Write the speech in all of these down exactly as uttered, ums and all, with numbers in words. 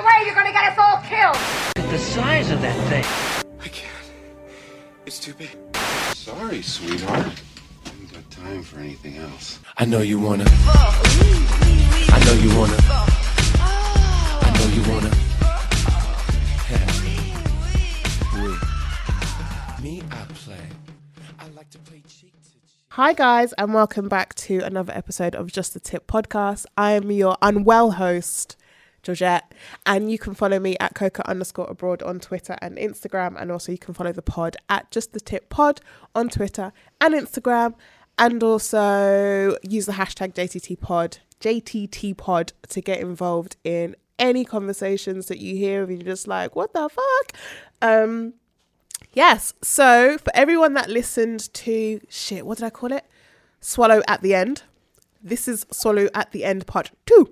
either way, you're gonna get us all killed. Look at the size of that thing. I can't. It's too big. Sorry, sweetheart. I haven't got time for anything else. I know you wanna. I know you wanna. I know you wanna. Me, I play. I like to play cheek to cheek. Hi guys, and welcome back to another episode of Just the Tip Podcast. I am your unwell host, Georgette, and you can follow me at coca underscore abroad on Twitter and Instagram, and also you can follow the pod at Just the Tip Pod on Twitter and Instagram, and also use the hashtag J T T Pod J T T Pod to get involved in any conversations that you hear and you're just like, what the fuck? Um, yes, so for everyone that listened to shit, what did I call it? Swallow at the End. This is Swallow at the End part two.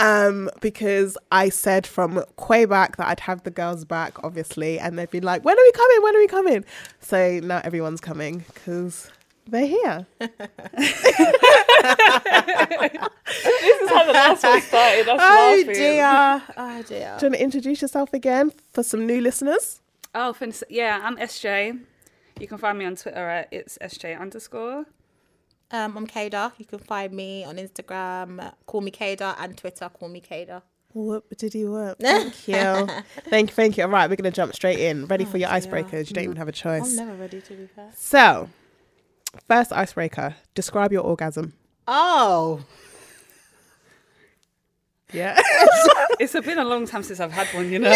Um, because I said from Quebec that I'd have the girls back, obviously, and they'd be like, when are we coming? When are we coming? So now everyone's coming because they're here. This is how the last one started. That's oh dear. Oh dear. Do you want to introduce yourself again for some new listeners? Oh, yeah, I'm S J. You can find me on Twitter at it's S J underscore. Um, I'm Kada. You can find me on Instagram, call me Kada, and Twitter, call me Kada. Whoop did you whoop? Thank you. Thank you, thank you. All right, we're going to jump straight in. Ready oh, for your dear. Icebreakers? You don't even have a choice. I'm never ready, to be fair. So, first icebreaker, describe your orgasm. Oh. Yeah. It's been a long time since I've had one, you know.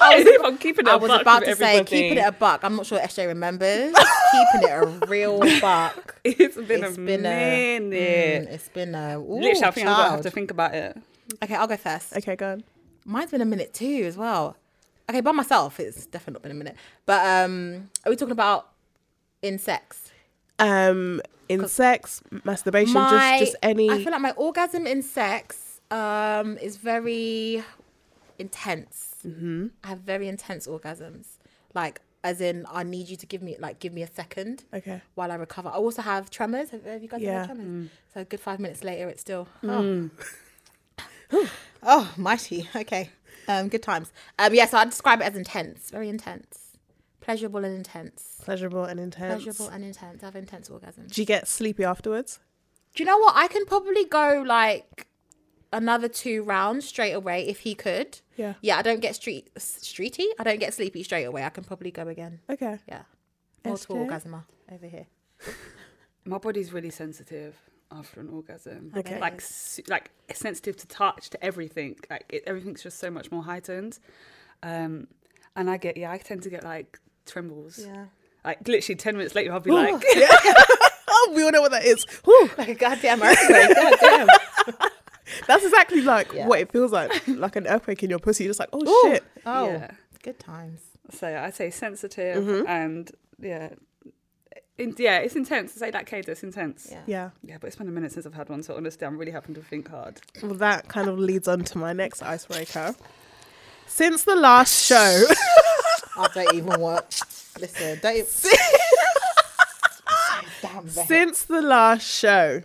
I was, I'm keeping it I a was buck about to everybody. say, keeping it a buck. I'm not sure S J remembers. Keeping it a real buck. It's been it's a been minute. A, mm, it's been a... Ooh, Literally, I think child. I'm going to have to think about it. Okay, I'll go first. Okay, go on. Mine's been a minute too as well. Okay, by myself, it's definitely not been a minute. But um, are we talking about in sex? Um, in sex, masturbation, my, just, just any... I feel like my orgasm in sex um, is very... intense. Mm-hmm. I have very intense orgasms, like as in I need you to give me like give me a second, okay, while I recover. I also have tremors. Have, have you guys yeah. had tremors? Mm. So a good five minutes later, it's still mm. oh. oh mighty. Okay, um, good times. Um, yeah. So I describe it as intense, very intense, pleasurable and intense, pleasurable and intense, pleasurable and intense. I have intense orgasms. Do you get sleepy afterwards? Do you know what? I can probably go like another two rounds straight away if he could. Yeah. Yeah, I don't get street streety. I don't get sleepy straight away. I can probably go again. Okay. Yeah. Multiple orgasmer over here. My body's really sensitive after an orgasm. Okay. Like like sensitive to touch, to everything. Like it, everything's just so much more heightened. Um, and I get yeah, I tend to get like trembles. Yeah. Like literally ten minutes later, I'll be Ooh. like, oh, we all know what that is. Whew. Like a goddamn earthquake. Goddamn. That's exactly like yeah. what it feels like, like an earthquake in your pussy. You're just like, oh, Ooh, shit. Oh, yeah. Good times. So I'd say sensitive mm-hmm. and yeah. In, yeah, it's intense. It's like that cadence, it's intense. Yeah. yeah. Yeah, but it's been a minute since I've had one. So honestly, I'm really having to think hard. Well, that kind of leads on to my next icebreaker. Since the last show. I don't even watch. Listen, don't even. Damn, Since the last show.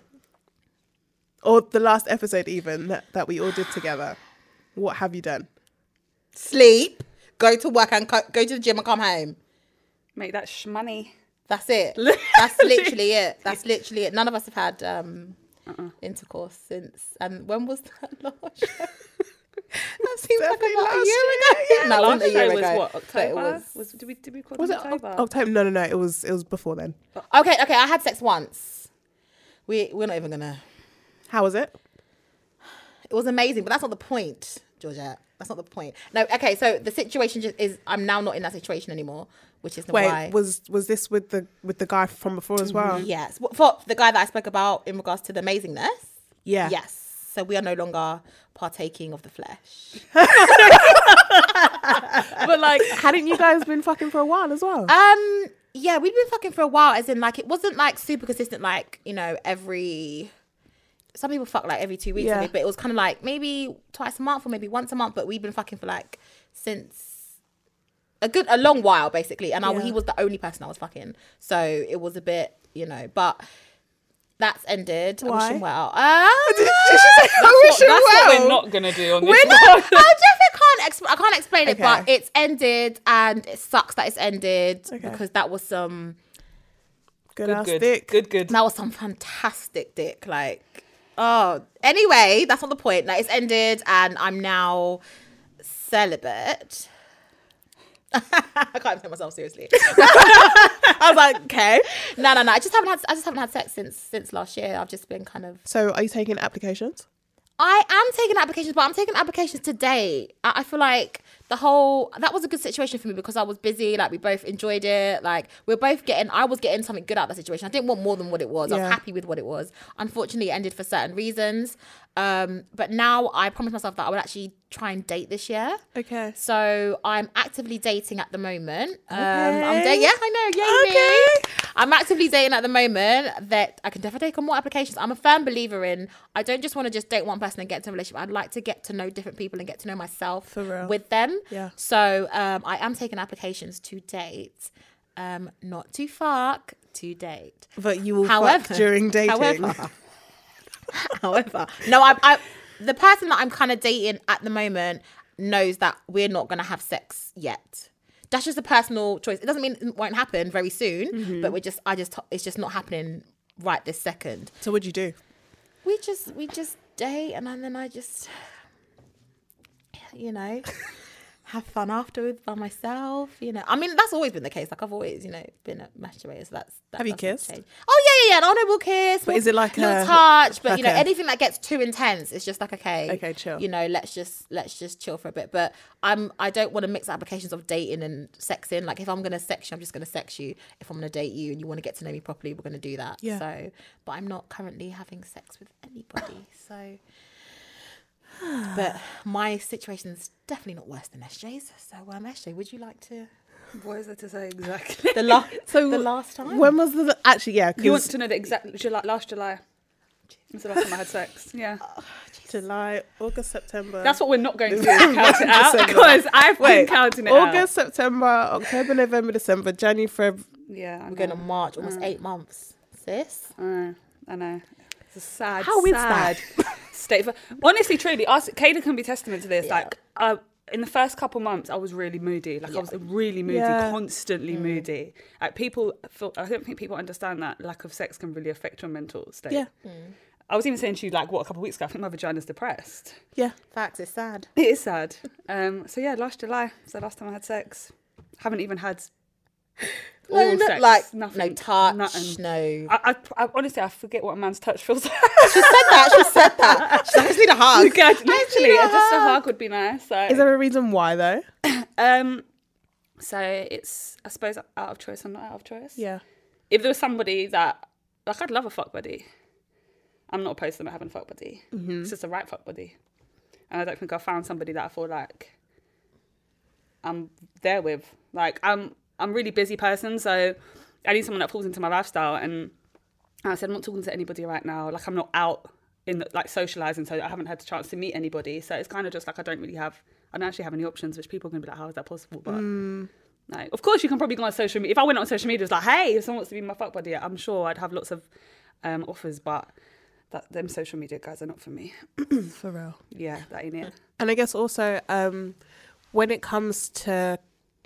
Or the last episode even that, that we all did together. What have you done? Sleep, go to work and co- go to the gym and come home. Make that sh money. That's it. That's literally it. That's literally it. None of us have had um, uh-uh. intercourse since. And when was that last show? That seems like about a year ago. Yeah, yeah. No, last year was ago. What, October? It was, was, did we, did we call it October? It October? No, no, no. It was, it was before then. Okay, okay. I had sex once. We, we're not even going to... How was it? It was amazing, but that's not the point, Georgette. That's not the point. No, okay, so the situation just is I'm now not in that situation anymore, which is Wait, why. Wait, was, was this with the with the guy from before as well? Yes. For the guy that I spoke about in regards to the amazingness? Yeah. Yes. So we are no longer partaking of the flesh. But like, hadn't you guys been fucking for a while as well? Um, yeah, we'd been fucking for a while, as in like, it wasn't like super consistent, like, you know, every... Some people fuck like every two weeks, yeah. but it was kind of like maybe twice a month or maybe once a month. But we've been fucking for like since a good, a long while basically. And yeah. I, he was the only person I was fucking. So it was a bit, you know, but that's ended. Why? I wish him well. Um, Did she say, I wish him well? That's what we're not going to do on we're this not, one. I definitely can't, exp- I can't explain okay. it, but it's ended and it sucks that it's ended okay. because that was some... Good, good ass good. dick. Good, good. That was some fantastic dick. Like, oh. Anyway, that's not the point. Like, it's ended and I'm now celibate. I can't take myself seriously. I was like, okay, no, no, no. I just haven't had. I just haven't had sex since since last year. I've just been kind of. So, are you taking applications? I am taking applications, but I'm taking applications today. I, I feel like the whole that was a good situation for me because I was busy. Like we both enjoyed it. Like we're both getting. I was getting something good out of that situation. I didn't want more than what it was. Yeah. I was happy with what it was. Unfortunately, it ended for certain reasons. Um, but now I promised myself that I would actually try and date this year. Okay. So I'm actively dating at the moment. Okay. Um, I'm da- yeah, I know. Yay. Okay. I'm actively dating at the moment. That I can definitely take on more applications. I'm a firm believer in. I don't just want to just date one person and get into a relationship. I'd like to get to know different people and get to know myself For real. with them. Yeah. So um, I am taking applications to date. Um, not to fuck, to date. But you will however, fuck during dating. However. However, no, I, I, the person that I'm kind of dating at the moment knows that we're not going to have sex yet. That's just a personal choice. It doesn't mean it won't happen very soon, mm-hmm. but we're just, I just, it's just not happening right this second. So what'd you do? We just, we just date and then I just, you know, have fun afterwards by myself, you know. I mean, that's always been the case. Like, I've always, you know, been a masturbator, so that's... That have you kissed? Change. Oh, yeah, yeah, yeah. Oh, no, we'll kiss. But we'll, is it like a... touch, but, like you know, a... anything that gets too intense, it's just like, okay... Okay, chill. You know, let's just let's just chill for a bit. But I'm, I don't want to mix applications of dating and sexing. Like, if I'm going to sex you, I'm just going to sex you. If I'm going to date you and you want to get to know me properly, we're going to do that. Yeah. So, but I'm not currently having sex with anybody, so... But my situation's definitely not worse than S J's. So, um, S J, would you like to... What is there to say exactly? the, la- so the last time? When was the... Actually, yeah. You want to know the exact... July, last July. That's the last time I had sex. Yeah. Oh, July, August, September. That's what we're not going to do. Count it out. Because I've Wait, been counting it August, out. August, September, October, November, December, January, February. Yeah, I We're going to March. Almost mm. eight months. Sis? Mm, I know. It's a sad, How sad... Is that? State for, honestly, truly, us, Kayla can be testament to this. Yeah. Like, uh, in the first couple months, I was really moody. Like, yeah. I was really moody, yeah. constantly mm. moody. Like, people, feel, I don't think people understand that lack of sex can really affect your mental state. Yeah. Mm. I was even saying to you, like, what, a couple of weeks ago, I think my vagina's depressed. Yeah. Facts, it's sad. It is sad. um. So, yeah, last July was the last time I had sex. Haven't even had... No, all not sex, like nothing, no touch, nothing. no. I, I, I honestly, I forget what a man's touch feels like. She said that. She said that. She just need a hug. Okay, literally, a hug. just a hug would be nice. So. Is there a reason why though? um, so it's I suppose out of choice. I'm not out of choice. Yeah. If there was somebody that like, I'd love a fuck buddy. I'm not opposed to them having a fuck buddy. Mm-hmm. It's just the right fuck buddy, and I don't think I found somebody that I feel like I'm there with. Like I'm. I'm a really busy person, so I need someone that falls into my lifestyle. And I said, I'm not talking to anybody right now. Like, I'm not out in the, like socializing, so I haven't had the chance to meet anybody. So it's kind of just like I don't really have, I don't actually have any options, which people are going to be like, how is that possible? But mm. like, of course, you can probably go on social media. If I went on social media, it's like, hey, if someone wants to be my fuck buddy, I'm sure I'd have lots of um, offers, but that them social media guys are not for me. For real. Yeah, that ain't it. And I guess also um, when it comes to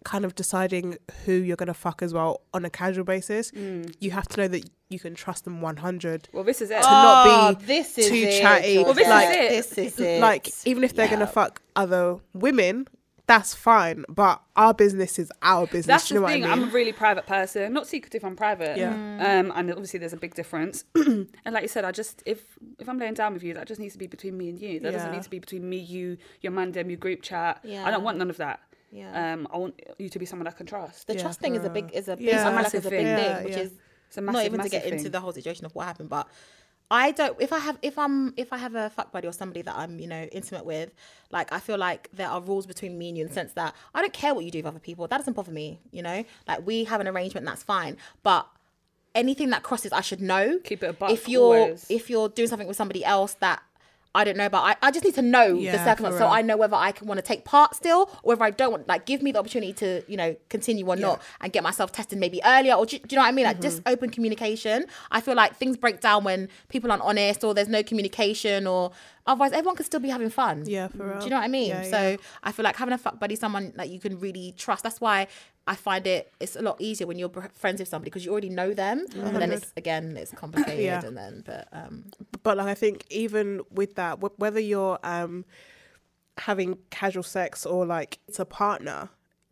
kind of deciding who you're going to fuck as well on a casual basis, mm. you have to know that you can trust them one hundred. Well, this is it. To oh, not be this is too it, chatty. Well, this like, is it. This is it. Like, even if they're yeah. going to fuck other women, that's fine. But our business is our business. That's you know the what thing. I mean? I'm a really private person. Not secretive, I'm private. Yeah. Mm. Um, and obviously there's a big difference. And like you said, I just, if if I'm laying down with you, that just needs to be between me and you. That yeah. doesn't need to be between me, you, your man, them, your group chat. Yeah. I don't want none of that. Yeah. Um, I want you to be someone I can trust. The yeah, trust thing is a big, is a big, yeah. like is a big yeah, thing, which yeah. is it's a massive, not even to get thing. into the whole situation of what happened. But I don't. If I have, if I'm, if I have a fuck buddy or somebody that I'm, you know, intimate with, like I feel like there are rules between me and you in the sense that I don't care what you do with other people. That doesn't bother me. You know, like we have an arrangement, that's fine. But anything that crosses, I should know. Keep it a buck. If you're, always. if you're doing something with somebody else that I don't know, but I, I just need to know yeah, the circumstances so I know whether I can want to take part still or whether I don't want, like, give me the opportunity to, you know, continue or yeah. not, and get myself tested maybe earlier, or do, do you know what I mean? Like, mm-hmm. just open communication. I feel like things break down when people aren't honest or there's no communication, or otherwise everyone could still be having fun. Yeah, for real. Do you know what I mean? Yeah, so yeah. I feel like having a fuck buddy, someone that you can really trust. That's why I find it, it's a lot easier when you're friends with somebody because you already know them. Mm-hmm. But then it's, again, it's complicated. yeah. And then, but, um. But like, I think even with that, w- whether you're um, having casual sex or like it's a partner,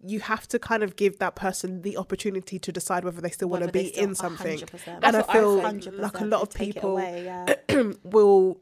you have to kind of give that person the opportunity to decide whether they still want to be in something. one hundred percent. And I feel like a lot of people away, yeah. will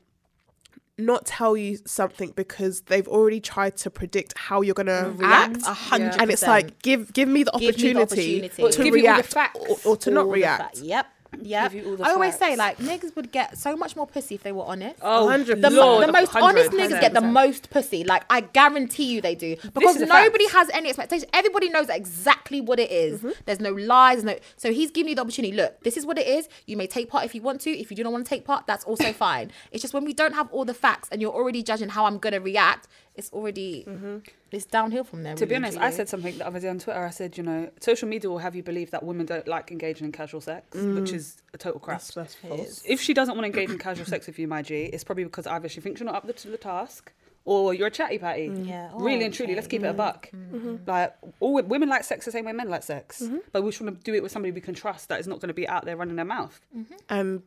not tell you something because they've already tried to predict how you're going to react. one hundred percent. And it's like, give give me the opportunity, me the opportunity. Or to give react or, or to all not react. Yep. Yeah, I always say, like, niggas would get so much more pussy if they were honest. Oh, one hundred percent. The, Lord, the most one hundred percent. Honest niggas get the most pussy. Like, I guarantee you they do. Because nobody has any expectation. Everybody knows exactly what it is. Mm-hmm. There's no lies. No. So he's giving you the opportunity. Look, this is what it is. You may take part if you want to. If you do not want to take part, that's also fine. It's just when we don't have all the facts and you're already judging how I'm going to react, it's already, mm-hmm. it's downhill from there. To really, be honest, I said something the other day on Twitter. I said, you know, social media will have you believe that women don't like engaging in casual sex, mm. which is a total crap. That's, that's false. If she doesn't want to engage in casual sex with you, my G, it's probably because either she thinks you're not up to the task or you're a chatty patty. Mm. Yeah, really okay. and truly, let's keep mm. it a buck. Mm-hmm. Like, all women like sex the same way men like sex. Mm-hmm. But we just want to do it with somebody we can trust that is not going to be out there running their mouth. Mm-hmm. Um,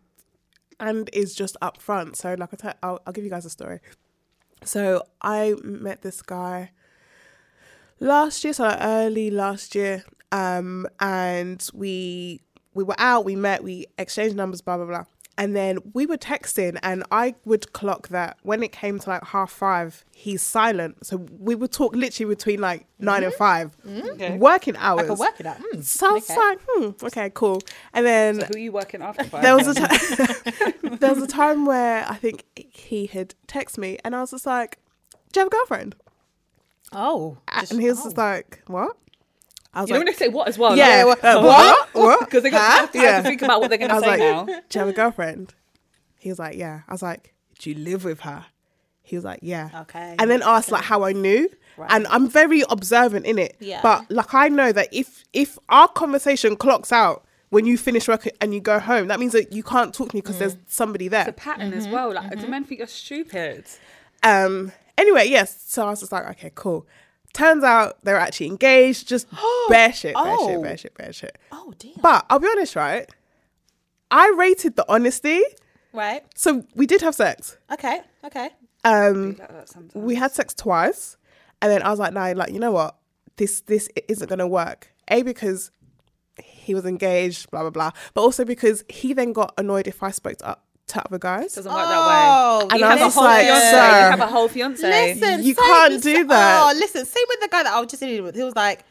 and is just up front. So, like, I t- I'll, I'll give you guys a story. So I met this guy last year, so like early last year, um, and we we were out, we met, we exchanged numbers, blah, blah, blah. And then we were texting, and I would clock that when it came to like half five, he's silent. So we would talk literally between like mm-hmm. nine and five, mm-hmm. okay. working hours. Like a working hour. Mm. So I was okay. like, hmm, okay, cool. And then so who are you working after five? There was a t- there was a time where I think he had texted me, and I was just like, "Do you have a girlfriend?" Oh, just, and he was oh. just like, "What?" I was you like, don't want to say what as well. Yeah, like, uh, what? What? Because they're going to have to yeah. think about what they're going to say like, now. Do you have a girlfriend? He was like, yeah. I was like, do you live with her? He was like, yeah. Okay. And then asked okay. like how I knew. Right. And I'm very observant in it. Yeah. But like I know that if if our conversation clocks out when you finish work and you go home, that means that you can't talk to me because mm. there's somebody there. It's a pattern mm-hmm. as well. Like, mm-hmm. do men think you're stupid? Um. Anyway, yes. So I was just like, okay, cool. Turns out they were actually engaged, just bare shit, bare oh. shit, bare shit, bare shit. Oh, dear. But I'll be honest, right? I rated the honesty. Right. So we did have sex. Okay, okay. Um, we had sex twice. And then I was like, nah, like, you know what? This this isn't going to work. A, because he was engaged, blah, blah, blah. But also because he then got annoyed if I spoke to, uh, to other guys. Doesn't work oh, that way. And you I was just like, fiance. So, you have a whole fiance. Listen, you can't with, do that. Oh, listen, same with the guy that I was just dealing with. He was like,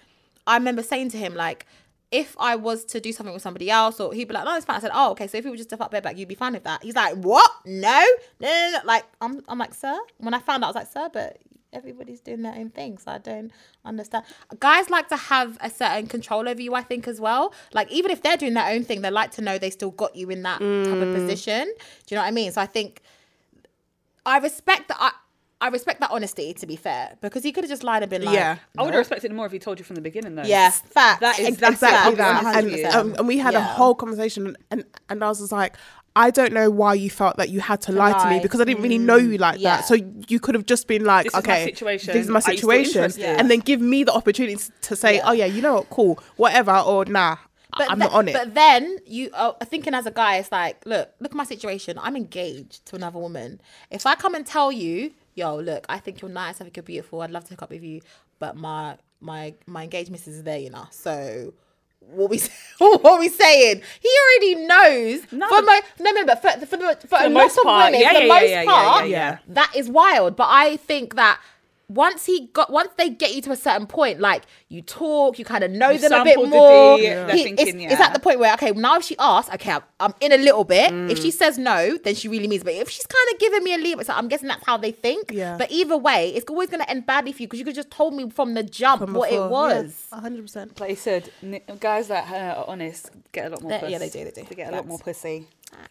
I remember saying to him, like, if I was to do something with somebody else, or he'd be like, no, it's fine. I said, oh, okay, so if we were just to fuck bareback, you'd be fine with that. He's like, what? No, no, no, no. Like, I'm, I'm like, sir. When I found out, I was like, sir, but everybody's doing their own thing, so I don't understand. Guys like to have a certain control over you, I think, as well. Like, even if they're doing their own thing, they like to know they still got you in that mm. type of position. Do you know what I mean? So I think I respect that. I, I respect that honesty, to be fair, because he could have just lied and been like, yeah. No. I would have respected it more if he told you from the beginning, though. Yeah, fact. That is exactly that. that. And, um, and we had yeah. a whole conversation, and, and I was just like, I don't know why you felt that you had to, to lie, lie to me because I didn't really know you like yeah. that. So you could have just been like, this okay, is this is my situation. Yeah. And then give me the opportunity to say, yeah. oh yeah, you know what, cool, whatever, or nah, but I'm th- not on it. But then you are thinking as a guy, it's like, look, look at my situation. I'm engaged to another woman. If I come and tell you, yo, look, I think you're nice. I think you're beautiful. I'd love to hook up with you. But my my my engagement is there, you know, so... What we what we saying? He already knows. No, for my, no, no, but for, for, for, for a lot of part, women, yeah, for the yeah, most yeah, yeah, part, yeah, yeah, yeah. that is wild. But I think that once he got, once they get you to a certain point, like you talk, you kind of know you them a bit more. D, yeah. he, thinking, it's, yeah. it's at the point where okay, now if she asks, okay, I'm, I'm in a little bit. Mm. If she says no, then she really means it. But if she's kind of giving me a leave, it's like, I'm guessing that's how they think. Yeah. But either way, it's always going to end badly for you because you could just told me from the jump from what before. It was. Yeah, one hundred percent. Like you said, guys that uh, are honest get a lot more. Puss. Yeah, they do. They do. They get a Facts. lot more pussy.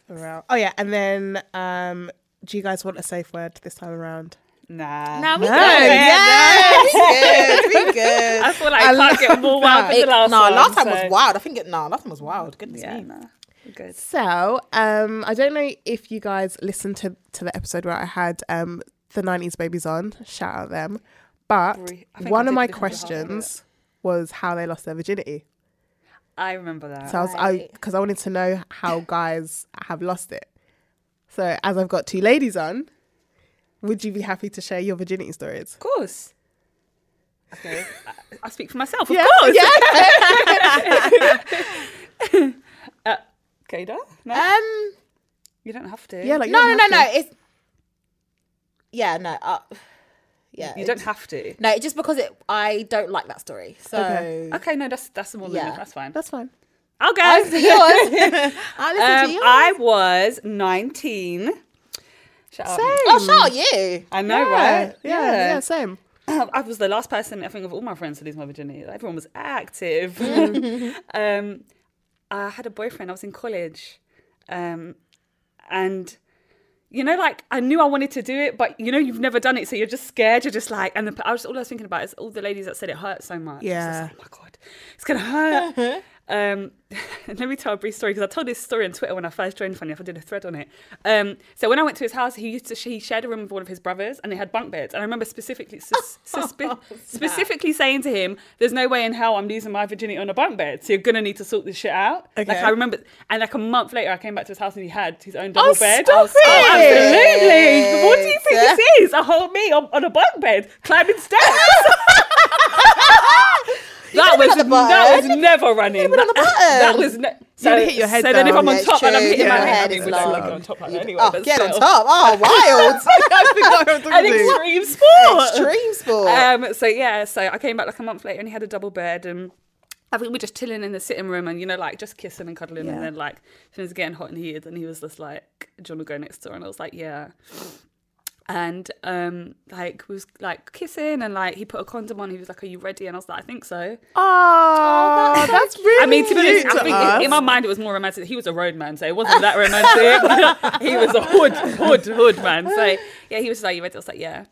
Facts. Oh yeah, and then um, do you guys want a safe word this time around? Nah. Nah, we no, good. Yes. Yes. We good. We good. I feel like I, I can't get more wild than the last nah, one. No, last time so. was wild. I think it, nah, last time was wild. Goodness yeah, me. Nah. Good. So, um, I don't know if you guys listened to, to the episode where I had um the nineties babies on. Shout out them. But one of my questions was how they lost their virginity. I remember that. So I was, I because I wanted to know how guys have lost it. So as I've got two ladies on, would you be happy to share your virginity stories? Of course. Okay, I, I speak for myself. Of yeah, course. Yeah. uh, Kada? No? Um, you don't have to. Yeah, like no, no, no, no. It's yeah, no. Uh, yeah, you don't have to. No, just because it. I don't like that story. So okay, okay no, that's that's more than yeah. enough. That's fine. That's fine. I'll go. I listen um, to yours. I was nineteen. Shut up. Oh, shout out you. I know, yeah. right? Yeah, yeah, yeah same. I was the last person, I think, of all my friends to lose my virginity. Everyone was active. um, I had a boyfriend. I was in college. Um, and, you know, like, I knew I wanted to do it, but, you know, you've never done it, so you're just scared. You're just like, and the, I was, all I was thinking about is all the ladies that said it hurt so much. Yeah. I was just like, oh, my God, it's going to hurt. Um, let me tell a brief story because I told this story on Twitter when I first joined Funny. I did a thread on it. Um, so when I went to his house, he used to he shared a room with one of his brothers, and they had bunk beds. And I remember specifically sus- suspi- specifically saying to him, "There's no way in hell I'm losing my virginity on a bunk bed. So you're gonna need to sort this shit out." Okay. Like I remember, and like a month later, I came back to his house and he had his own double oh, bed. Stop oh, oh, absolutely! What do you think yeah. this is? A whole me on, on a bunk bed, climbing steps. That was, that was never running. That, that was ne- so, hit your head so then if I'm on yeah, top and I'm hitting yeah, my head, head I would like on top like that anyway. Oh, but get still. on top. Oh, wild. An extreme sport. Extreme sport. Um, so yeah, so I came back like a month later and he had a double bed and I think we were just chilling in the sitting room and, you know, like just kissing and cuddling yeah. and then like things getting hot and heated and he was just like, do you want to go next door? And I was like, yeah. And um, like we was like kissing, and like he put a condom on. He was like, "Are you ready?" And I was like, "I think so." Oh, oh that's really. I mean, to be honest, I think in, in my mind it was more romantic. He was a road man, so it wasn't that romantic. He was a hood, hood, hood man. So yeah, he was like, "You ready?" I was like, "Yeah."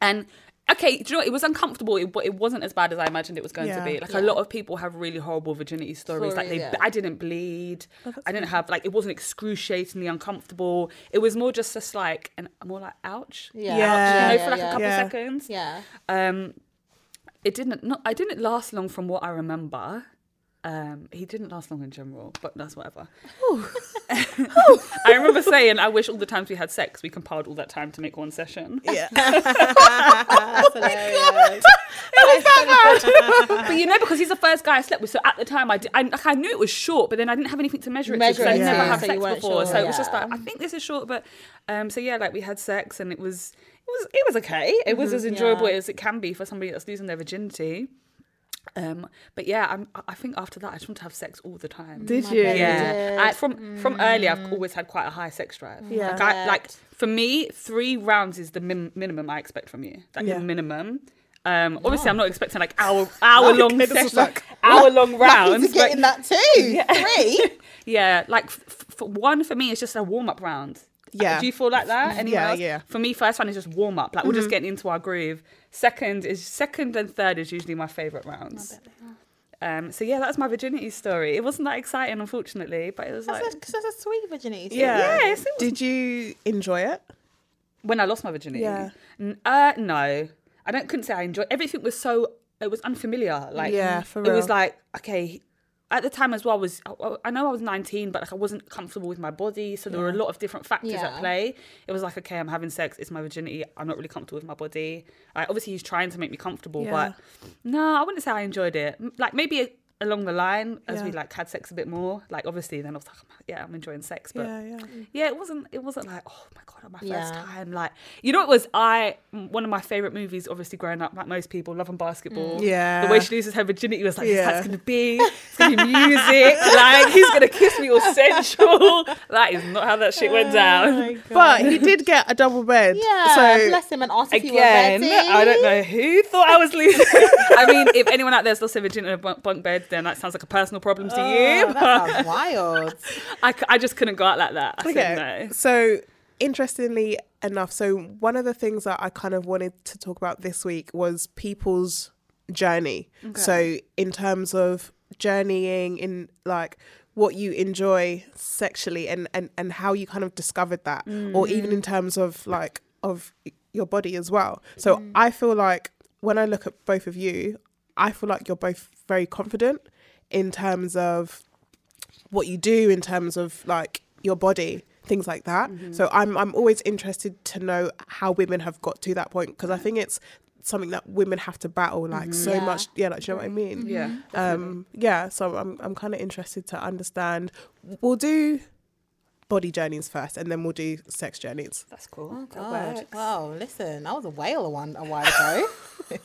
And okay, do you know what? It was uncomfortable, but it wasn't as bad as I imagined it was going yeah. to be. Like yeah. a lot of people have really horrible virginity stories. Sorry, like they, yeah. I didn't bleed. Oh, I didn't have like it wasn't excruciatingly uncomfortable. It was more just just like an more like ouch, yeah, yeah. ouch, you know, yeah, for like yeah. a couple yeah. seconds. Yeah. Um, it didn't. Not. I didn't last long from what I remember. Um, he didn't last long in general, but that's whatever. I remember saying, I wish all the times we had sex, we compiled all that time to make one session. Yeah. That's hilarious. It was that bad. But you know, because he's the first guy I slept with, so at the time I did, I, like, I knew it was short, but then I didn't have anything to measure it because I yeah. never had so sex before. Sure, so yeah. it was just like, I think this is short, but um, so yeah, like we had sex and it was, it was, it was okay. It was mm-hmm, as enjoyable yeah. as it can be for somebody that's losing their virginity. Um, but yeah, I'm, I think after that, I just want to have sex all the time. Did My you? Yeah. Did. I, from mm. from early, I've always had quite a high sex drive. Yeah. Like, I, like for me, three rounds is the min- minimum I expect from you. Like yeah. the minimum. Um, obviously, oh. I'm not expecting like hour hour long like, sessions, like, hour long rounds. Lucky to get in that too. Yeah. Three. yeah. Like f- f- one for me is just a warm up round. Yeah. Do you feel like that? Anyone yeah, else? yeah. For me, first one is just warm up. Like mm-hmm. we're just getting into our groove. Second is second and third is usually my favourite rounds. Um, so yeah, that's my virginity story. It wasn't that exciting, unfortunately, but it was that's like because that's a sweet virginity. Story. Yeah. yeah Did you enjoy it when I lost my virginity? Yeah. N- uh, no, I don't. Couldn't say I enjoyed. Everything was so it was unfamiliar. Like yeah, for real. It was like okay. At the time as well, was I know I was nineteen, but like I wasn't comfortable with my body. So there yeah. were a lot of different factors yeah. at play. It was like, okay, I'm having sex. It's my virginity. I'm not really comfortable with my body. Like, obviously, he's trying to make me comfortable, yeah. but no, I wouldn't say I enjoyed it. Like maybe a, along the line as yeah. we like had sex a bit more. Like obviously, then I was like, yeah, I'm enjoying sex, but yeah, yeah. yeah it wasn't. It wasn't like, oh my God, my first yeah. time. Like you know, what was I one of my favorite movies. Obviously, growing up, like most people, Love and Basketball. Mm. Yeah, the way she loses her virginity was like, yeah. that's gonna be. It's gonna be music. Like he's gonna kiss me all sensual. That is not how that shit went down. Oh but he did get a double bed. Yeah, so bless him and ask if he was ready. I don't know who thought I was losing. I mean, if anyone out there's lost their virginity in a bunk bed. Then that sounds like a personal problem oh, to you. That sounds wild. I, I just couldn't go out like that. I okay. said no. So interestingly enough, so one of the things that I kind of wanted to talk about this week was people's journey. Okay. So in terms of journeying in like what you enjoy sexually and, and, and how you kind of discovered that, mm. or even in terms of like of your body as well. So mm. I feel like when I look at both of you, I feel like you're both very confident in terms of what you do, in terms of like your body, things like that. Mm-hmm. So I'm I'm always interested to know how women have got to that point, because I think it's something that women have to battle like mm-hmm. so yeah. much. Yeah, like do you know what I mean? Yeah. Um. Yeah. So I'm I'm kind of interested to understand. We'll do body journeys first, and then we'll do sex journeys. That's cool. Oh, that works. Wow. Listen, I was a whale one a while ago.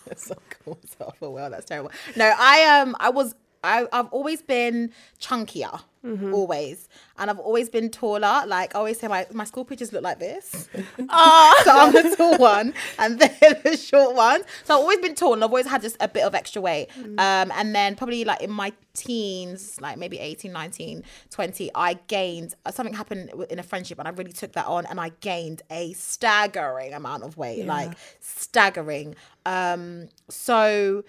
It's so cool. So I well, that's terrible. No, I um I was. I, I've always been chunkier, mm-hmm. always. And I've always been taller. Like I always say, my, my school pictures look like this. Oh. So I'm the tall one and they're the short ones. So I've always been tall and I've always had just a bit of extra weight. Mm-hmm. Um, and then probably like in my teens, like maybe eighteen, nineteen, twenty, I gained, uh, something happened in a friendship and I really took that on and I gained a staggering amount of weight, yeah. like staggering. Um, so...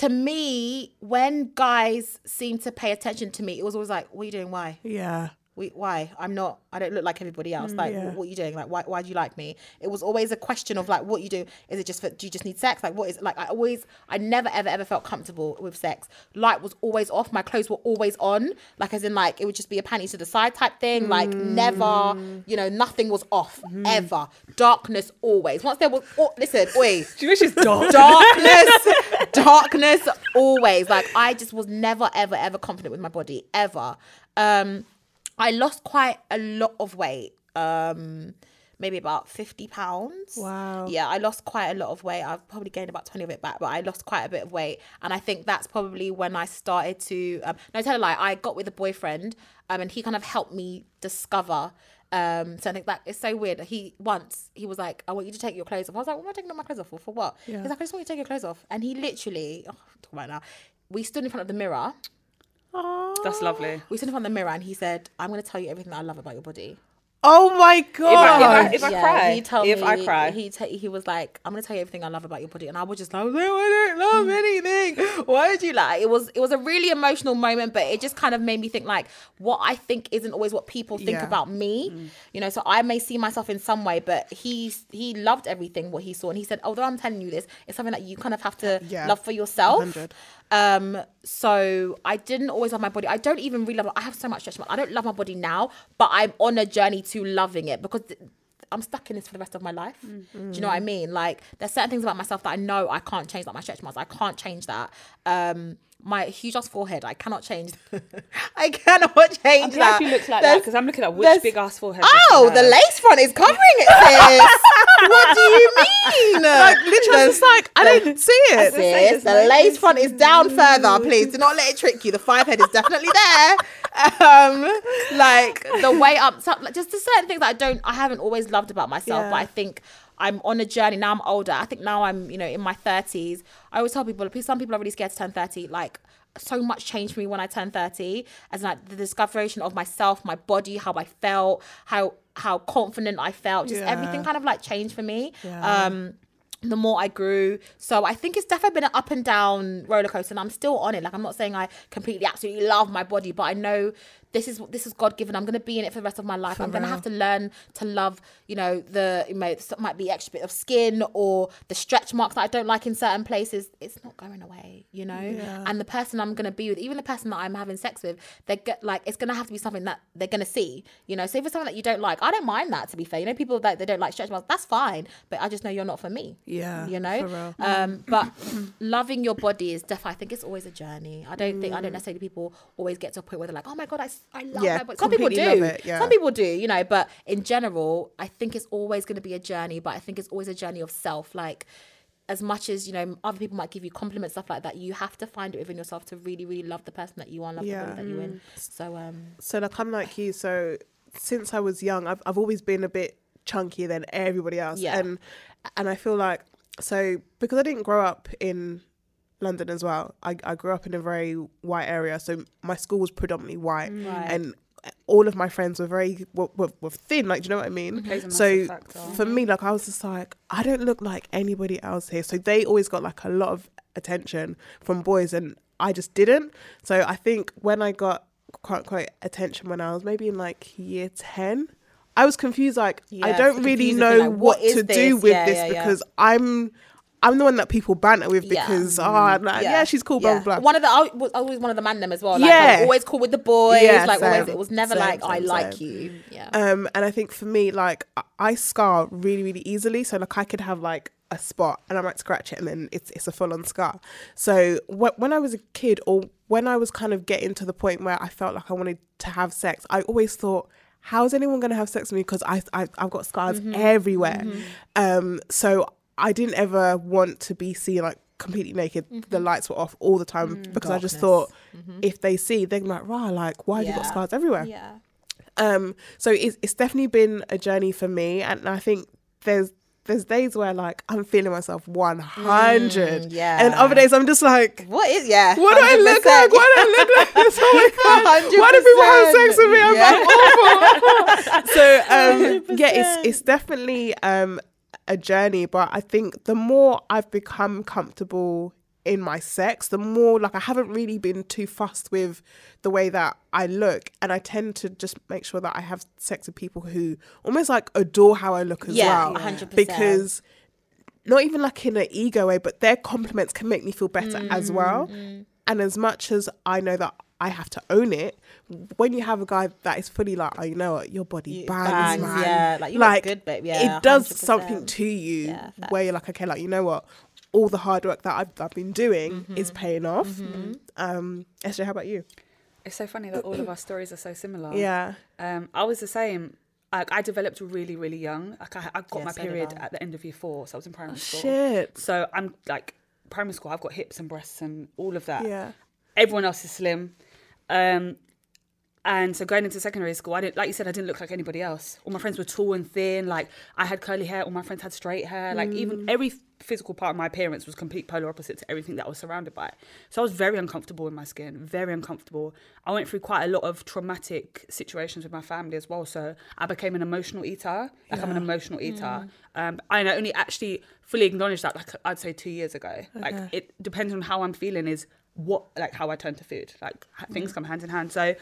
To me, when guys seemed to pay attention to me, it was always like, what are you doing? Why? Yeah. We, why? I'm not, I don't look like everybody else. Like, yeah. what, what are you doing? Like, why Why do you like me? It was always a question of like, what you do? Is it just for, do you just need sex? Like, what is it? Like, I always, I never, ever, ever felt comfortable with sex. Light was always off. My clothes were always on. Like, as in like, it would just be a panties to the side type thing. Like, mm. never, you know, nothing was off, mm. ever. Darkness always. Once there was, oh, listen, oi. Do you wish it's dark? Darkness, darkness always. Like, I just was never, ever, ever confident with my body, ever. Um... I lost quite a lot of weight, um, maybe about fifty pounds. Wow. Yeah, I lost quite a lot of weight. I've probably gained about twenty of it back, but I lost quite a bit of weight. And I think that's probably when I started to, um, no, tell a lie, I got with a boyfriend um, and he kind of helped me discover. Um, so I think that it's so weird. He once, he was like, I want you to take your clothes off. I was like, what am I taking my clothes off for? For what? Yeah. He's like, I just want you to take your clothes off. And he literally, oh, I'm talking about now, we stood in front of the mirror. That's lovely. We stood in front of the mirror and he said, I'm going to tell you everything that I love about your body. Oh my God. If I, if I, if yeah, I cry. He told if me, I cry. He, t- he was like, I'm going to tell you everything I love about your body. And I was just like, no, I don't love anything. Why would you like? It was, it was a really emotional moment, but it just kind of made me think like, what I think isn't always what people think yeah. about me. Mm. You know, so I may see myself in some way, but he, he loved everything what he saw. And he said, although I'm telling you this, it's something that you kind of have to yeah. love for yourself. one hundred Um, so I didn't always love my body. I don't even really love it. I have so much stretch marks. I don't love my body now, but I'm on a journey to loving it because th- I'm stuck in this for the rest of my life. Mm-hmm. Do you know what I mean? Like there's certain things about myself that I know I can't change, like my stretch marks. I can't change that. Um, my huge ass forehead, I cannot change. I cannot change I'm that. You look like there's, that because I'm looking at which big ass forehead. Oh, the lace front is covering it, sis. What do you mean? Like literally, it's like I the, don't see it. Sis, the lace, lace front is down further. Please do not let it trick you. The five head is definitely there. Um, like the way up, so, like, just the certain things that I don't, I haven't always loved about myself, yeah. but I think. I'm on a journey now. I'm older. I think now I'm, you know, in my thirties. I always tell people, some people are really scared to turn thirty. Like, so much changed for me when I turned thirty, as in, like the discovery of myself, my body, how I felt, how how confident I felt. Just yeah. everything kind of like changed for me. Yeah. Um, the more I grew. So I think it's definitely been an up and down roller coaster, and I'm still on it. Like I'm not saying I completely, absolutely love my body, but I know this is this is God given. I'm going to be in it for the rest of my life. For I'm going to have to learn to love, you know, the you know, it might be extra bit of skin or the stretch marks that I don't like in certain places. It's not going away, you know? Yeah. And the person I'm going to be with, even the person that I'm having sex with, they get like, it's going to have to be something that they're going to see, you know? So if it's something that you don't like, I don't mind that, to be fair. You know, people that they don't like stretch marks, that's fine, but I just know you're not for me. Yeah, you know, um, but loving your body is definitely, I think it's always a journey. I don't mm. think, I don't necessarily people always get to a point where they're like, oh my God, I, I love yeah, my body. Some people do, it, yeah. some people do, you know, but in general, I think it's always going to be a journey, but I think it's always a journey of self. Like as much as, you know, other people might give you compliments, stuff like that, you have to find it within yourself to really, really love the person that you are, and love yeah. the body that you're in. So, um, so like I'm like you, so since I was young, I've I've always been a bit chunkier than everybody else. Yeah. And, and I feel like, so because I didn't grow up in London as well, I, I grew up in a very white area. So my school was predominantly white. Right. And all of my friends were very were, were, were thin, like, do you know what I mean? Mm-hmm. So factor. For me, like, I was just like, I don't look like anybody else here. So they always got like a lot of attention from boys, and I just didn't. So I think when I got quote unquote attention when I was maybe in like year ten, I was confused, like, yeah, I don't really know like, what, what to this? do with yeah, this yeah, because yeah. I'm I'm the one that people banter with because, yeah, oh, like, yeah. yeah, she's cool, blah, yeah. blah, blah. One of the, I was always one of the man them as well. Like, yeah. I was always cool with the boys. Yeah, like, same, always, it was never same, like, same, I same. like you. Yeah. Um, and I think for me, like, I, I scar really, really easily. So, like, I could have, like, a spot and I might scratch it and then it's it's a full-on scar. So wh- when I was a kid, or when I was kind of getting to the point where I felt like I wanted to have sex, I always thought, how is anyone going to have sex with me? Because I, I, I've got scars mm-hmm. everywhere. Mm-hmm. Um, so I didn't ever want to be seen like completely naked. Mm-hmm. The lights were off all the time mm, because darkness. I just thought mm-hmm. if they see, they're like, rah, like, why have yeah. you got scars everywhere? Yeah. Um. So it's, it's definitely been a journey for me. And I think there's there's days where like I'm feeling myself one hundred. Mm, yeah. And other days I'm just like, what is, yeah. What do I look like? Why do I look like this? Oh my God. one hundred percent Why do people have sex with me? I'm yeah. like awful. So um, yeah, it's, it's definitely... Um, a journey, but I think the more I've become comfortable in my sex, the more like I haven't really been too fussed with the way that I look, and I tend to just make sure that I have sex with people who almost like adore how I look as yeah, well one hundred percent. Because not even like in an ego way, but their compliments can make me feel better mm, as well mm. And as much as I know that I have to own it, when you have a guy that is fully like, oh, you know what, your body you bangs, bangs, man. Yeah, like, you like, look good, babe. Yeah, it does one hundred percent. Something to you yeah, where you're like, okay, like, you know what, all the hard work that I've, I've been doing mm-hmm. is paying off. Mm-hmm. Um, S J, how about you? It's so funny that all of our stories are so similar. Yeah. Um, I was the same. Like, I developed really, really young. Like, I, I got yes, my period at the end of year four, so I was in primary oh, school. Shit. So I'm like, primary school, I've got hips and breasts and all of that. Yeah. Everyone else is slim. Um, and so going into secondary school, I didn't, like you said, I didn't look like anybody else. All my friends were tall and thin. Like, I had curly hair. All my friends had straight hair. Like, mm. even every physical part of my appearance was complete polar opposite to everything that I was surrounded by. So I was very uncomfortable in my skin, very uncomfortable. I went through quite a lot of traumatic situations with my family as well. So I became an emotional eater. Like, yeah. I'm an emotional eater. Mm. Um, and I only actually fully acknowledged that, like, I'd say two years ago. Okay. Like, it depends on how I'm feeling is what, like, how I turn to food, like, things come hand in hand. So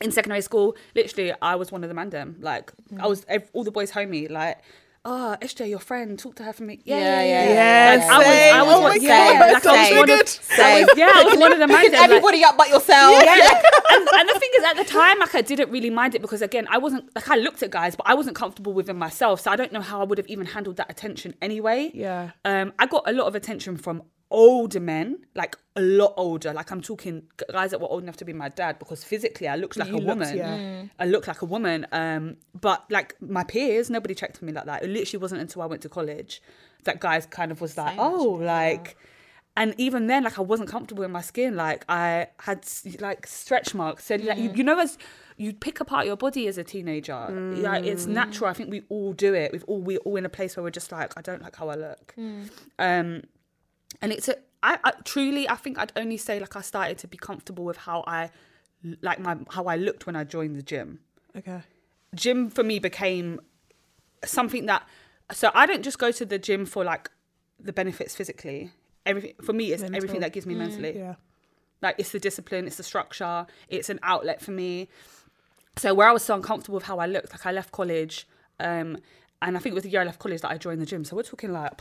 in secondary school, literally, I was one of the mandem. Like, mm. I was ev- all the boys homie, like, oh, S J, your friend, talk to her for me. Yeah, yeah, yeah. yeah. yeah. Like, I was, I was, oh one, my yeah, God, like, I was one of, I was, yeah, I was one of the mandem. Like, everybody up but yourself. Yeah, yeah. and, and the thing is, at the time, like, I didn't really mind it because, again, I wasn't, like, I looked at guys, but I wasn't comfortable within myself. So I don't know how I would have even handled that attention anyway. Yeah. Um, I got a lot of attention from older men, like a lot older, like I'm talking guys that were old enough to be my dad, because physically I looked like you a woman looked, yeah. mm. I looked like a woman, um but like my peers, nobody checked for me like that. It literally wasn't until I went to college that guys kind of was like, Same oh much, like yeah. And even then, like, I wasn't comfortable in my skin. Like, I had, like, stretch marks. So, like, mm. you, you know, as you pick apart your body as a teenager, mm. like, it's natural. I think we all do it. We've all, we're all in a place where we're just like, I don't like how I look. Mm. Um, and it's a, I, I truly, I think I'd only say, like, I started to be comfortable with how I, like, my how I looked when I joined the gym. Okay. Gym for me became something that, so I don't just go to the gym for, like, the benefits physically. Everything for me is everything that gives me mm, mentally. Yeah. Like, it's the discipline, it's the structure, it's an outlet for me. So where I was so uncomfortable with how I looked, like, I left college, um, and I think it was the year I left college that I joined the gym. So we're talking like,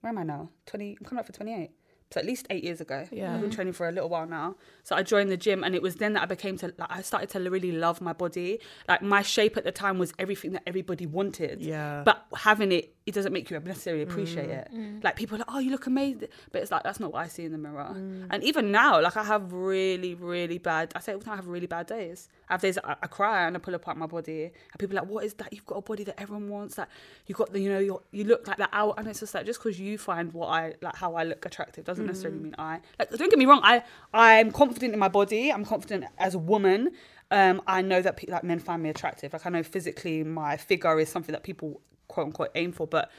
where am I now? twenty, I'm coming up for twenty-eight. So at least eight years ago. Yeah. I've been training for a little while now. So I joined the gym, and it was then that I became to, like, I started to really love my body. Like, my shape at the time was everything that everybody wanted. Yeah. But having it, it doesn't make you necessarily appreciate mm. it. Mm. Like, people are like, oh, you look amazing. But it's like, that's not what I see in the mirror. Mm. And even now, like, I have really, really bad, I say all the time, I have really bad days. I have days that I, I cry and I pull apart my body. And people are like, what is that? You've got a body that everyone wants. Like, you've got the, you know, you're, you look like that owl. And it's just like, just because you find what I, like, how I look attractive doesn't necessarily mean I, like, don't get me wrong, I I'm confident in my body, I'm confident as a woman. um I know that pe- like men find me attractive, like I know physically my figure is something that people quote unquote aim for, but